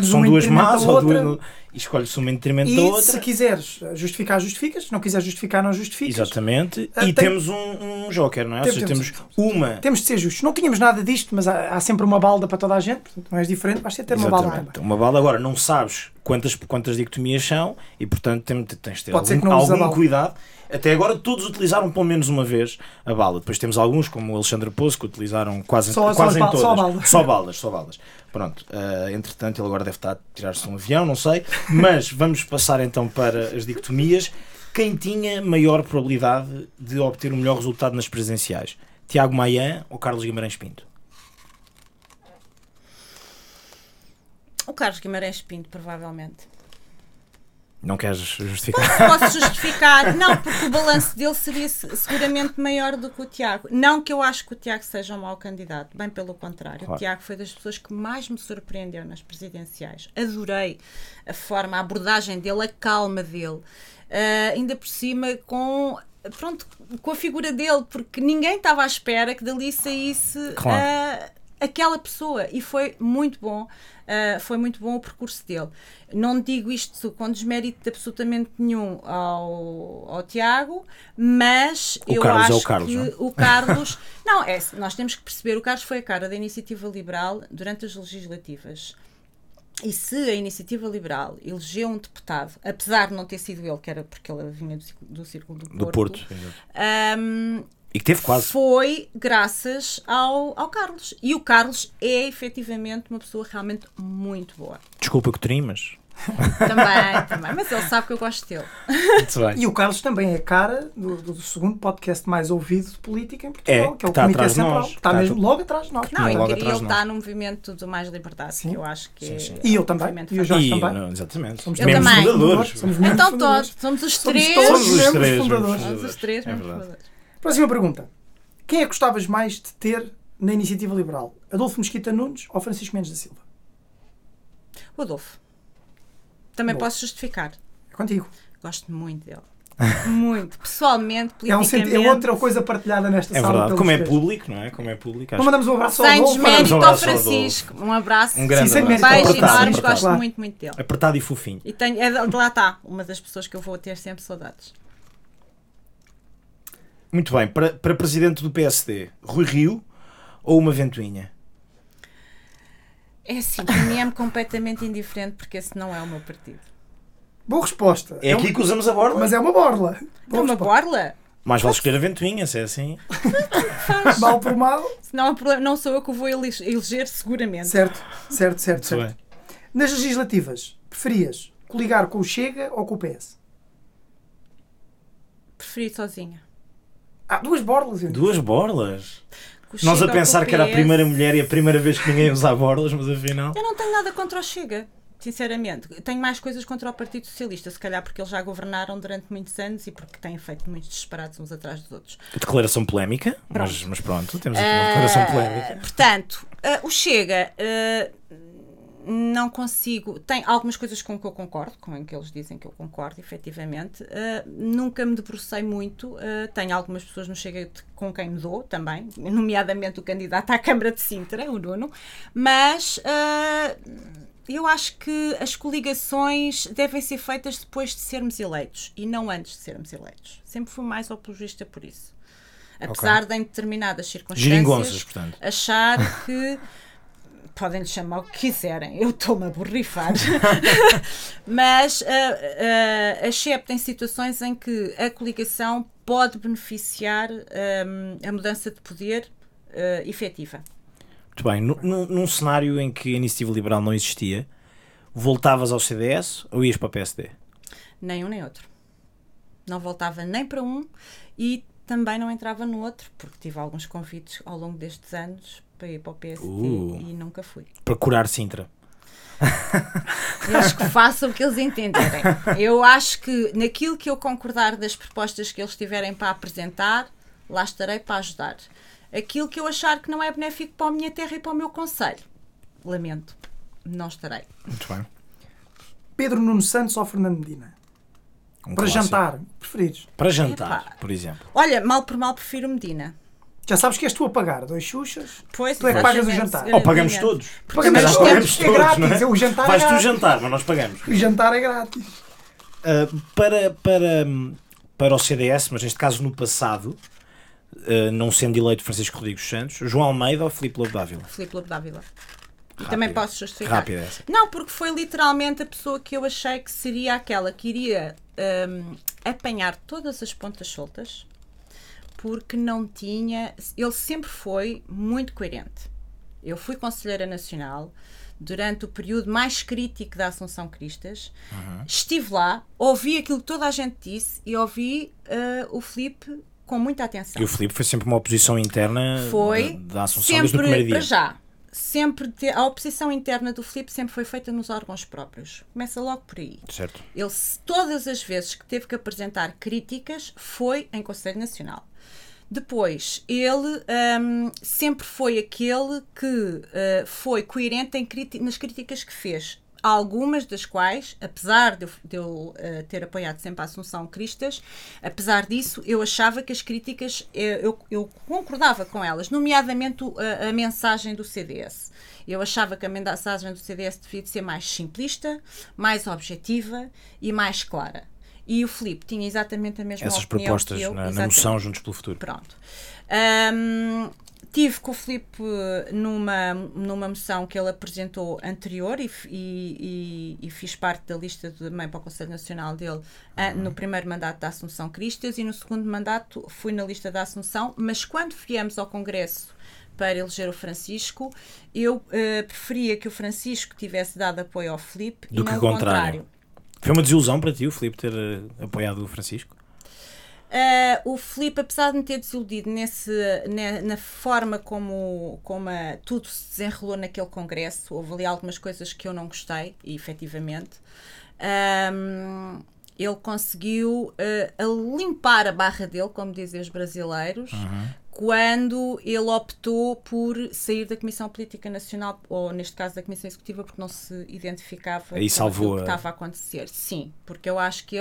são duas más ou duas... e escolhe-se uma em detrimento da outra. E se quiseres justificar, justificas. Se não quiseres justificar, não justificas. Exatamente. E temos um joker, não é? Temos de ser justos. Não tínhamos nada disto, mas há sempre uma balda para toda a gente. Portanto, não és diferente, vais ter de ter uma balda também. Uma balda. Agora, não sabes quantas dicotomias são e, portanto, tens de ter algum cuidado. Até agora todos utilizaram pelo menos uma vez a bala. Depois temos alguns, como o Alexandre Poço, que utilizaram quase em todas. Só balas. Pronto. Entretanto, ele agora deve estar a tirar-se um avião, não sei. Mas vamos passar então para as dicotomias. Quem tinha maior probabilidade de obter o melhor resultado nas presidenciais? Tiago Maia ou Carlos Guimarães Pinto? O Carlos Guimarães Pinto, provavelmente. Não queres justificar? Posso justificar, não, porque o balanço dele seria seguramente maior do que o Tiago. Não que eu acho que o Tiago seja um mau candidato, bem pelo contrário. Claro. O Tiago foi das pessoas que mais me surpreendeu nas presidenciais. Adorei a forma, a abordagem dele, a calma dele. Ainda por cima com a figura dele, porque ninguém estava à espera que dali saísse... Claro. Aquela pessoa, e foi muito bom o percurso dele. Não digo isto com desmérito absolutamente nenhum ao Tiago, mas eu acho que o Carlos... Não, nós temos que perceber, o Carlos foi a cara da Iniciativa Liberal durante as legislativas. E se a Iniciativa Liberal elegeu um deputado, apesar de não ter sido ele, que era porque ele vinha do Círculo do Porto e que teve quase. Foi graças ao Carlos. E o Carlos é efetivamente uma pessoa realmente muito boa. Desculpa, Coutinho, mas... também. Mas ele sabe que eu gosto dele. E o Carlos também é a cara do segundo podcast mais ouvido de política em Portugal, que é o Comitê Central. Está mesmo logo atrás de nós. Não, ele está no movimento do Mais Liberdade, sim, que eu acho que sim. É. E eu também. E o Jorge também. Não, exatamente. Somos membros fundadores. Então todos. Somos os três membros fundadores. Próxima pergunta. Quem é que gostavas mais de ter na Iniciativa Liberal? Adolfo Mesquita Nunes ou Francisco Mendes da Silva? O Adolfo. Também Boa. Posso justificar. É contigo. Gosto muito dele. Muito. Pessoalmente, politicamente. É outra coisa partilhada nesta sala. É verdade. Como é público, não é? Como é público. Acho... Mandamos um abraço ao Adolfo. Sem desmérito ao Francisco. Um abraço. Um grande beijo enorme. Gosto muito dele. Apertado e fofinho. E lá está. Uma das pessoas que eu vou ter sempre saudades. Muito bem, para presidente do PSD, Rui Rio ou uma ventoinha? É assim, para mim é-me completamente indiferente, porque esse não é o meu partido. Boa resposta. É aqui que usamos a borla. Mas é uma borla. É uma borla? Mas vale escolher a ventoinha, se é assim. Faz. Mal por mal. Senão, não sou eu que o vou eleger seguramente. Certo. Nas legislativas, preferias coligar com o Chega ou com o PS? Preferi sozinha. Duas borlas? Chega, nós a pensar que era a primeira mulher e a primeira vez que ninguém usava borlas, mas afinal... Eu não tenho nada contra o Chega, sinceramente. Tenho mais coisas contra o Partido Socialista, se calhar porque eles já governaram durante muitos anos e porque têm feito muitos disparates uns atrás dos outros. A declaração polémica, pronto. Mas pronto, temos aqui uma declaração polémica. Portanto, o Chega... não consigo... Tem algumas coisas com que eu concordo, com que eles dizem que eu concordo, efetivamente. Nunca me debrucei muito. Tenho algumas pessoas no Chega com quem me dou também, nomeadamente o candidato à Câmara de Sintra, o Bruno. Mas eu acho que as coligações devem ser feitas depois de sermos eleitos e não antes de sermos eleitos. Sempre fui mais apologista por isso. Apesar de, em determinadas circunstâncias, achar que... Podem-lhe chamar o que quiserem, eu estou-me a borrifar. Mas, excepto em situações em que a coligação pode beneficiar a mudança de poder efetiva. Muito bem. Num cenário em que a Iniciativa Liberal não existia, voltavas ao CDS ou ias para o PSD? Nem um nem outro. Não voltava nem para um e também não entrava no outro, porque tive alguns convites ao longo destes anos para ir para o PSD e nunca fui. Para curar Sintra. Eles que façam o que eles entenderem. Eu acho que naquilo que eu concordar das propostas que eles tiverem para apresentar, lá estarei para ajudar. Aquilo que eu achar que não é benéfico para a minha terra e para o meu concelho, lamento, não estarei. Muito bem. Pedro Nuno Santos ou Fernando Medina? Para clássico. Jantar, preferidos? Para jantar, por exemplo. Olha, mal por mal prefiro Medina. Já sabes que és tu a pagar 2 xuxas, pois, tu é que pagas o jantar. Ou pagamos todos. Pagamos todos, é grátis. É? O jantar vais é grátis. Vais tu jantar, mas nós pagamos. O jantar é grátis. Para o CDS, mas neste caso no passado, não sendo eleito Francisco Rodrigues Santos, João Almeida ou Filipe Lobo Dávila? Filipe Lobo Dávila. Rápida. Também posso justificar. Rápida essa. Não, porque foi literalmente a pessoa que eu achei que seria aquela que iria apanhar todas as pontas soltas, porque não tinha... Ele sempre foi muito coerente. Eu fui conselheira nacional durante o período mais crítico da Assunção Cristas. Uhum. Estive lá, ouvi aquilo que toda a gente disse e ouvi o Filipe com muita atenção. E o Filipe foi sempre uma oposição interna da Assunção desde o primeiro dia. Para já. Sempre a oposição interna do Filipe sempre foi feita nos órgãos próprios. Começa logo por aí. Certo. Ele, todas as vezes que teve que apresentar críticas, foi em Conselho Nacional. Depois, ele sempre foi aquele que foi coerente nas críticas que fez. Algumas das quais, apesar de eu ter apoiado sempre a Assunção Cristas, apesar disso, eu achava que as críticas, eu concordava com elas, nomeadamente a mensagem do CDS. Eu achava que a mensagem do CDS devia de ser mais simplista, mais objetiva e mais clara. E o Filipe tinha exatamente a mesma opinião que eu. Essas propostas na moção Juntos pelo Futuro. Pronto. Estive com o Filipe numa moção que ele apresentou anterior e fiz parte da lista também para o Conselho Nacional dele no primeiro mandato da Assunção Cristas e no segundo mandato fui na lista da Assunção, mas quando viemos ao Congresso para eleger o Francisco, eu preferia que o Francisco tivesse dado apoio ao Filipe do e que não o contrário. Foi uma desilusão para ti o Filipe ter apoiado o Francisco? O Filipe, apesar de me ter desiludido na forma como tudo se desenrolou naquele congresso, houve ali algumas coisas que eu não gostei, e efetivamente, ele conseguiu limpar a barra dele, como dizem os brasileiros, quando ele optou por sair da Comissão Política Nacional, ou neste caso da Comissão Executiva, porque não se identificava com o que estava a acontecer. Sim, porque eu acho que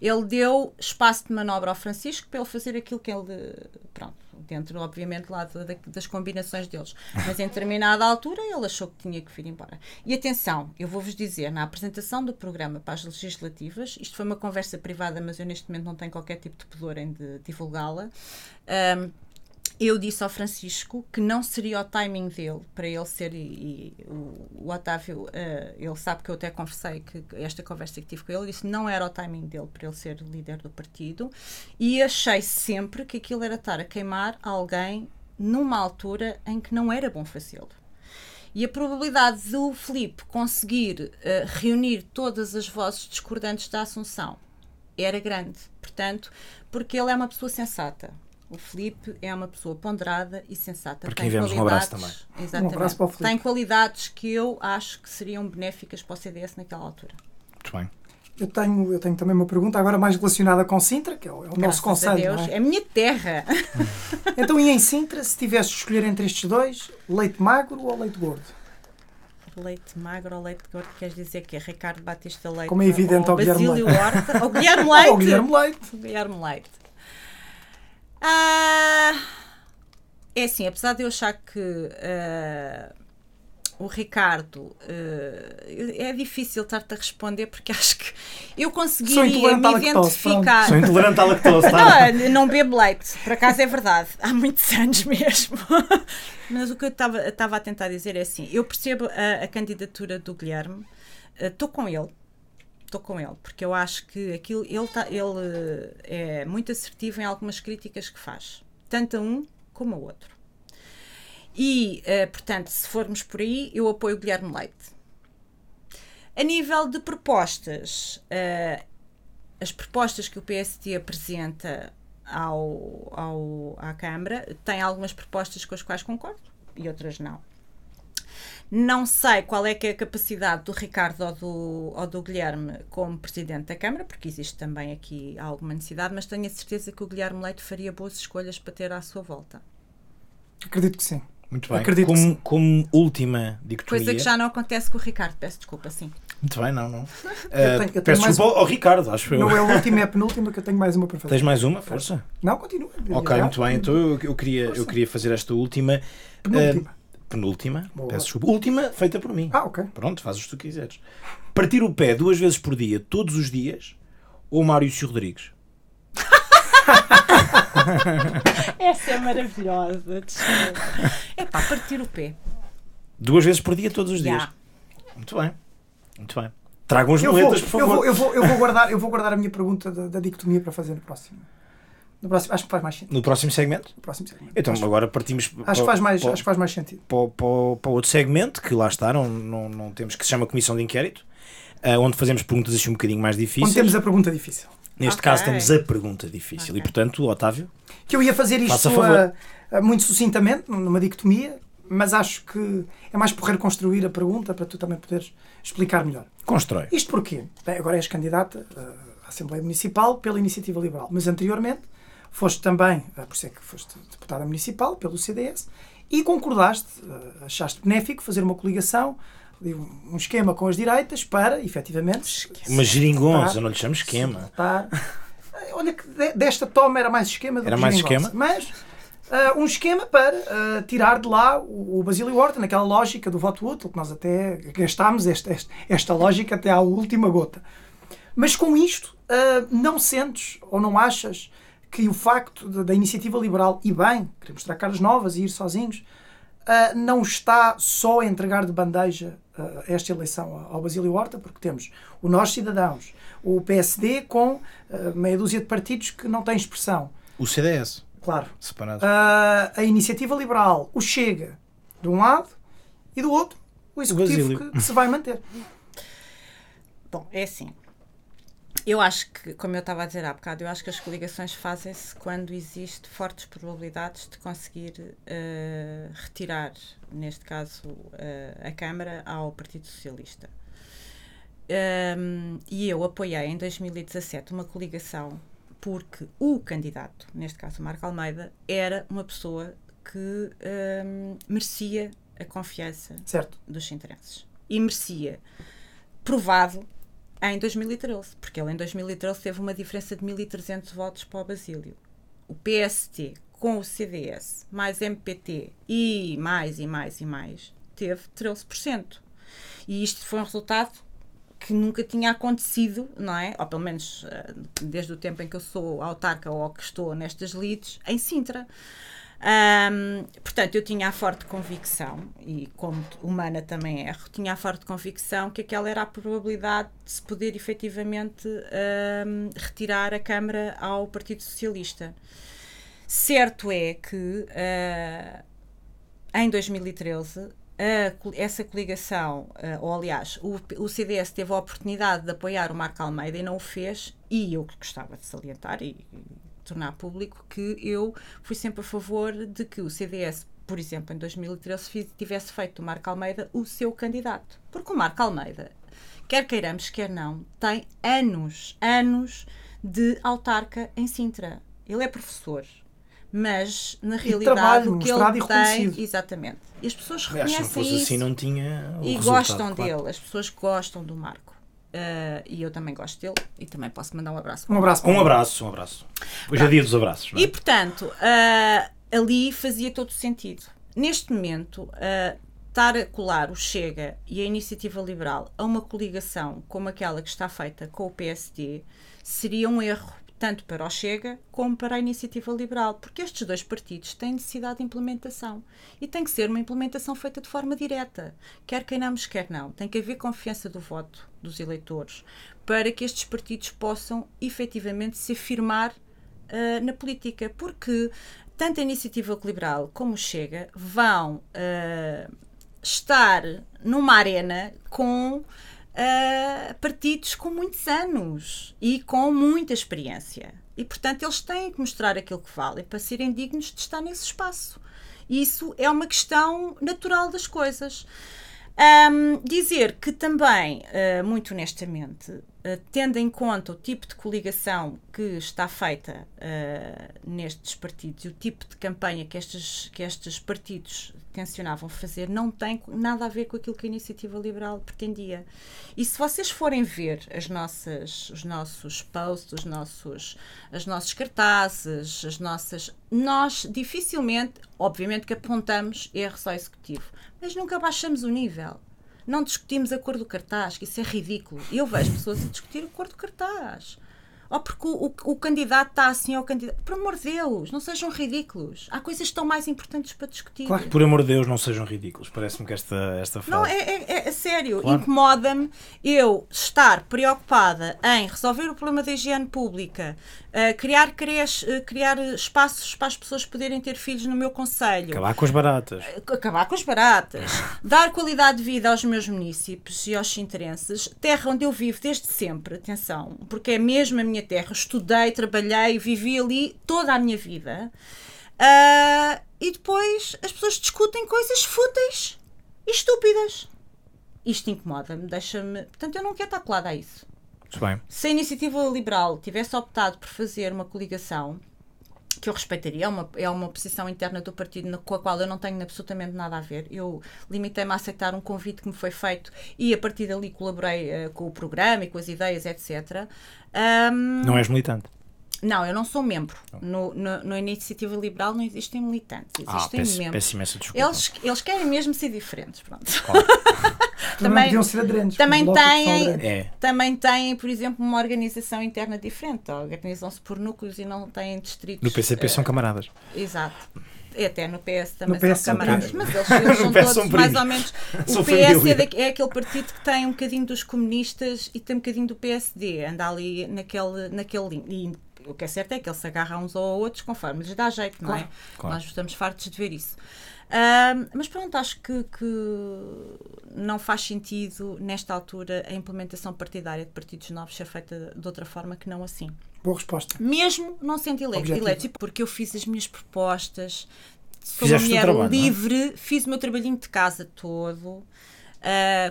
ele deu espaço de manobra ao Francisco para ele fazer aquilo que ele... Pronto, dentro, obviamente, lá das combinações deles. Mas em determinada altura ele achou que tinha que vir embora. E atenção, eu vou-vos dizer, na apresentação do programa para as legislativas, isto foi uma conversa privada, mas eu neste momento não tenho qualquer tipo de pudor em divulgá-la, eu disse ao Francisco que não seria o timing dele para ele ser o Otávio, ele sabe que eu até conversei, que esta conversa que tive com ele, eu disse que não era o timing dele para ele ser líder do partido e achei sempre que aquilo era estar a queimar alguém numa altura em que não era bom fazê-lo. E a probabilidade do Filipe conseguir reunir todas as vozes discordantes da Assunção era grande, portanto, porque ele é uma pessoa sensata. O Filipe é uma pessoa ponderada e sensata. Para quem vemos, um abraço também. Exatamente. Um abraço para o Filipe. Tem qualidades que eu acho que seriam benéficas para o CDS naquela altura. Muito bem. Eu tenho também uma pergunta, agora mais relacionada com Sintra, que é o nosso concelho. Graças a Deus, é a minha terra. Então, e em Sintra, se tivesse de escolher entre estes dois, leite magro ou leite gordo? Leite magro ou leite gordo, queres dizer que é Ricardo Batista Leite? Como é evidente, ou Basílio Horta. Ou Guilherme Leite. Ou Guilherme Leite. Guilherme Leite. É assim, apesar de eu achar que o Ricardo é difícil estar-te a responder porque acho que eu conseguiria me identificar. Sou intolerante à lactose, tá? Não bebo leite, por acaso é verdade, há muitos anos mesmo. Mas o que eu estava a tentar dizer é assim, eu percebo a candidatura do Guilherme, estou com ele, porque eu acho que aquilo ele é muito assertivo em algumas críticas que faz, tanto a um como ao outro. E, portanto, se formos por aí, eu apoio o Guilherme Leite. A nível de propostas, as propostas que o PSD apresenta à Câmara, tem algumas propostas com as quais concordo e outras não. Não sei qual é que é a capacidade do Ricardo ou do Guilherme como Presidente da Câmara, porque existe também aqui alguma necessidade, mas tenho a certeza que o Guilherme Leite faria boas escolhas para ter à sua volta. Acredito que sim. Muito bem. Como última dicotomia... Coisa que já não acontece com o Ricardo, peço desculpa, sim. Muito bem, não. Eu peço desculpa ao Ricardo, acho eu. Não é a última, é a penúltima, que eu tenho mais uma para fazer. Tens mais uma? Força. Não, continua. Ok, já, muito bem. Então eu queria fazer esta última. Penúltima. Boa. Peço desculpa. Última feita por mim. Ah, ok. Pronto, fazes o que tu quiseres. Partir o pé 2 vezes por dia, todos os dias, ou Mário C. Rodrigues? Essa é maravilhosa. É pá, partir o pé. 2 vezes por dia, todos os dias. Yeah. Muito bem. Muito bem. Tragam as boletas, por favor. Eu vou guardar a minha pergunta da dicotomia para fazer no próximo. No próximo, acho que faz mais sentido. No próximo segmento? No próximo segmento. Então agora partimos... acho que faz mais sentido. Para outro segmento, que lá está, não temos, que se chama Comissão de Inquérito, onde fazemos perguntas assim um bocadinho mais difíceis. Onde temos a pergunta difícil. Neste caso temos a pergunta difícil. Okay. E portanto, Otávio... Que eu ia fazer isto muito sucintamente, numa dicotomia, mas acho que é mais porreiro construir a pergunta para tu também poderes explicar melhor. Constrói. Isto porquê? Bem, agora és candidata à Assembleia Municipal pela Iniciativa Liberal, mas anteriormente... Foste também, por ser que foste deputada municipal pelo CDS, e concordaste, achaste benéfico fazer uma coligação, um esquema com as direitas para, efetivamente... Uma geringonça, não lhe chamo esquema. Olha que desta toma era mais esquema do que geringonça. Mas um esquema para tirar de lá o Basílio Horta, naquela lógica do voto útil, que nós até gastámos esta lógica até à última gota. Mas com isto, não sentes ou não achas que o facto da Iniciativa Liberal, e bem, queremos mostrar caras novas e ir sozinhos, não está só a entregar de bandeja esta eleição ao Basílio Horta, porque temos o Nós Cidadãos, o PSD com meia dúzia de partidos que não têm expressão. O CDS. Claro. Separado. A Iniciativa Liberal, o Chega, de um lado, e do outro, o Executivo que se vai manter. Bom, é assim. Eu acho que, como eu estava a dizer há bocado, eu acho que as coligações fazem-se quando existe fortes probabilidades de conseguir retirar, neste caso, a Câmara ao Partido Socialista. E eu apoiei em 2017 uma coligação porque o candidato, neste caso Marco Almeida, era uma pessoa que merecia a confiança dos sintrenses. E merecia, provado, em 2013, porque ele em 2013 teve uma diferença de 1.300 votos para o Basílio. O PST com o CDS, mais MPT e mais, teve 13%. E isto foi um resultado que nunca tinha acontecido, não é? Ou pelo menos desde o tempo em que eu sou autarca ou que estou nestas lides, em Sintra. Portanto, eu tinha a forte convicção, e como humana também erro, tinha a forte convicção que aquela era a probabilidade de se poder efetivamente retirar a Câmara ao Partido Socialista. Certo é que em 2013 essa coligação, ou aliás, o CDS teve a oportunidade de apoiar o Marco Almeida e não o fez, e eu gostava de salientar tornar público que eu fui sempre a favor de que o CDS, por exemplo, em 2013, tivesse feito do Marco Almeida o seu candidato. Porque o Marco Almeida, quer queiramos, quer não, tem anos de autarca em Sintra. Ele é professor, mas na realidade o que ele tem... Exatamente. E as pessoas reconhecem isso. Se não fosse assim, não tinha o resultado. E gostam dele, as pessoas gostam do Marco. E eu também gosto dele e também posso mandar um abraço. Um abraço. Hoje é dia dos abraços. Não é? E portanto, ali fazia todo o sentido. Neste momento, estar a colar o Chega e a Iniciativa Liberal a uma coligação como aquela que está feita com o PSD seria um erro, tanto para o Chega como para a Iniciativa Liberal, porque estes dois partidos têm necessidade de implementação e tem que ser uma implementação feita de forma direta, quer queiramos, quer não. Tem que haver confiança do voto dos eleitores para que estes partidos possam efetivamente se afirmar na política, porque tanto a Iniciativa Liberal como o Chega vão estar numa arena com... partidos com muitos anos e com muita experiência. E, portanto, eles têm que mostrar aquilo que valem para serem dignos de estar nesse espaço. Isso é uma questão natural das coisas. Dizer que também, muito honestamente, tendo em conta o tipo de coligação que está feita nestes partidos e o tipo de campanha que estes partidos tencionavam fazer não tem nada a ver com aquilo que a Iniciativa Liberal pretendia. E se vocês forem ver os nossos posts, os nossos cartazes, as nossas... Nós dificilmente, obviamente que apontamos erros ao Executivo, mas nunca baixamos o nível. Não discutimos a cor do cartaz, que isso é ridículo. Eu vejo pessoas a discutir a cor do cartaz. Ou porque o candidato está assim, ou o candidato... Por amor de Deus, não sejam ridículos. Há coisas que estão mais importantes para discutir. Claro que, por amor de Deus, não sejam ridículos. Parece-me que esta frase... Não, é sério. Claro. Incomoda-me eu estar preocupada em resolver o problema da higiene pública, criar creches, criar espaços para as pessoas poderem ter filhos no meu concelho. Acabar com as baratas. Dar qualidade de vida aos meus munícipes e aos sintrenses. Terra onde eu vivo desde sempre, atenção, porque é mesmo a minha terra, estudei, trabalhei, vivi ali toda a minha vida, e depois as pessoas discutem coisas fúteis e estúpidas. Isto incomoda-me, deixa-me... Portanto, eu não quero estar colada a isso. Bem. Se a Iniciativa Liberal tivesse optado por fazer uma coligação, que eu respeitaria, é uma posição interna do partido com a qual eu não tenho absolutamente nada a ver. Eu limitei-me a aceitar um convite que me foi feito e a partir dali colaborei com o programa e com as ideias, etc. Não és militante? Não, eu não sou membro. Na Iniciativa Liberal não existem militantes, existem membros. Peço imensa desculpa. Eles querem mesmo ser diferentes, pronto. Claro. Também têm, por exemplo, uma organização interna diferente. Organizam-se por núcleos e não têm distritos. No PCP são camaradas. Exato. E até no PS também são camaradas. Mas eles são todos mais ou menos... O PS é aquele partido que tem um bocadinho dos comunistas e tem um bocadinho do PSD. Anda ali naquele limbo. O que é certo é que eles se agarram uns ou outros conforme lhes dá jeito, não é? Claro. Nós estamos fartos de ver isso. Mas pronto, acho que não faz sentido, nesta altura, a implementação partidária de partidos novos ser feita de outra forma que não assim. Boa resposta. Mesmo não sendo eleito, porque eu fiz as minhas propostas, sou uma mulher livre, fiz o meu trabalhinho de casa todo,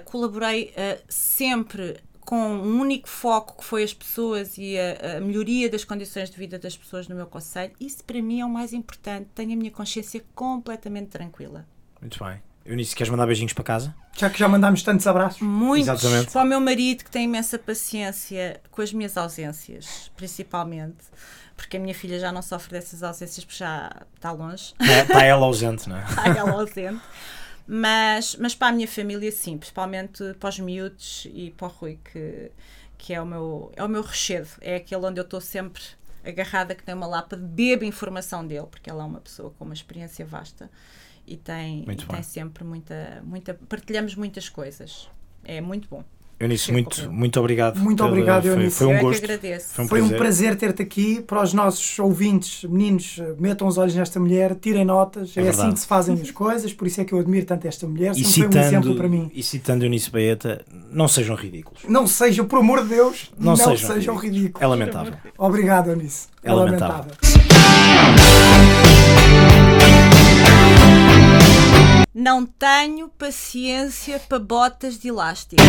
colaborei sempre com um único foco que foi as pessoas e a melhoria das condições de vida das pessoas no meu concelho. Isso para mim é o mais importante. Tenho a minha consciência completamente tranquila. Muito bem. Eunice, queres mandar beijinhos para casa? Já que já mandámos tantos abraços. Muitos. Exatamente. Para o meu marido, que tem imensa paciência com as minhas ausências, principalmente, porque a minha filha já não sofre dessas ausências porque já está longe. Está ela ausente, não é? Está ela ausente. Mas para a minha família, sim, principalmente para os miúdos e para o Rui, que é o meu rochedo, é aquele onde eu estou sempre agarrada, que tem uma lapa, bebo informação dele, porque ele é uma pessoa com uma experiência vasta e tem sempre muita partilhamos muitas coisas, é muito bom. Eunice, muito obrigado. Muito obrigado, Eunice. Foi um gosto. Eu que agradeço. Foi um prazer ter-te aqui. Para os nossos ouvintes, meninos, metam os olhos nesta mulher, tirem notas. É assim que se fazem as coisas, por isso é que eu admiro tanto esta mulher. Foi um exemplo para mim. E citando Eunice Baeta, não sejam ridículos. Não sejam, por amor de Deus, não sejam ridículos. É lamentável. Obrigado, Eunice. É lamentável. Não tenho paciência para botas de elástico.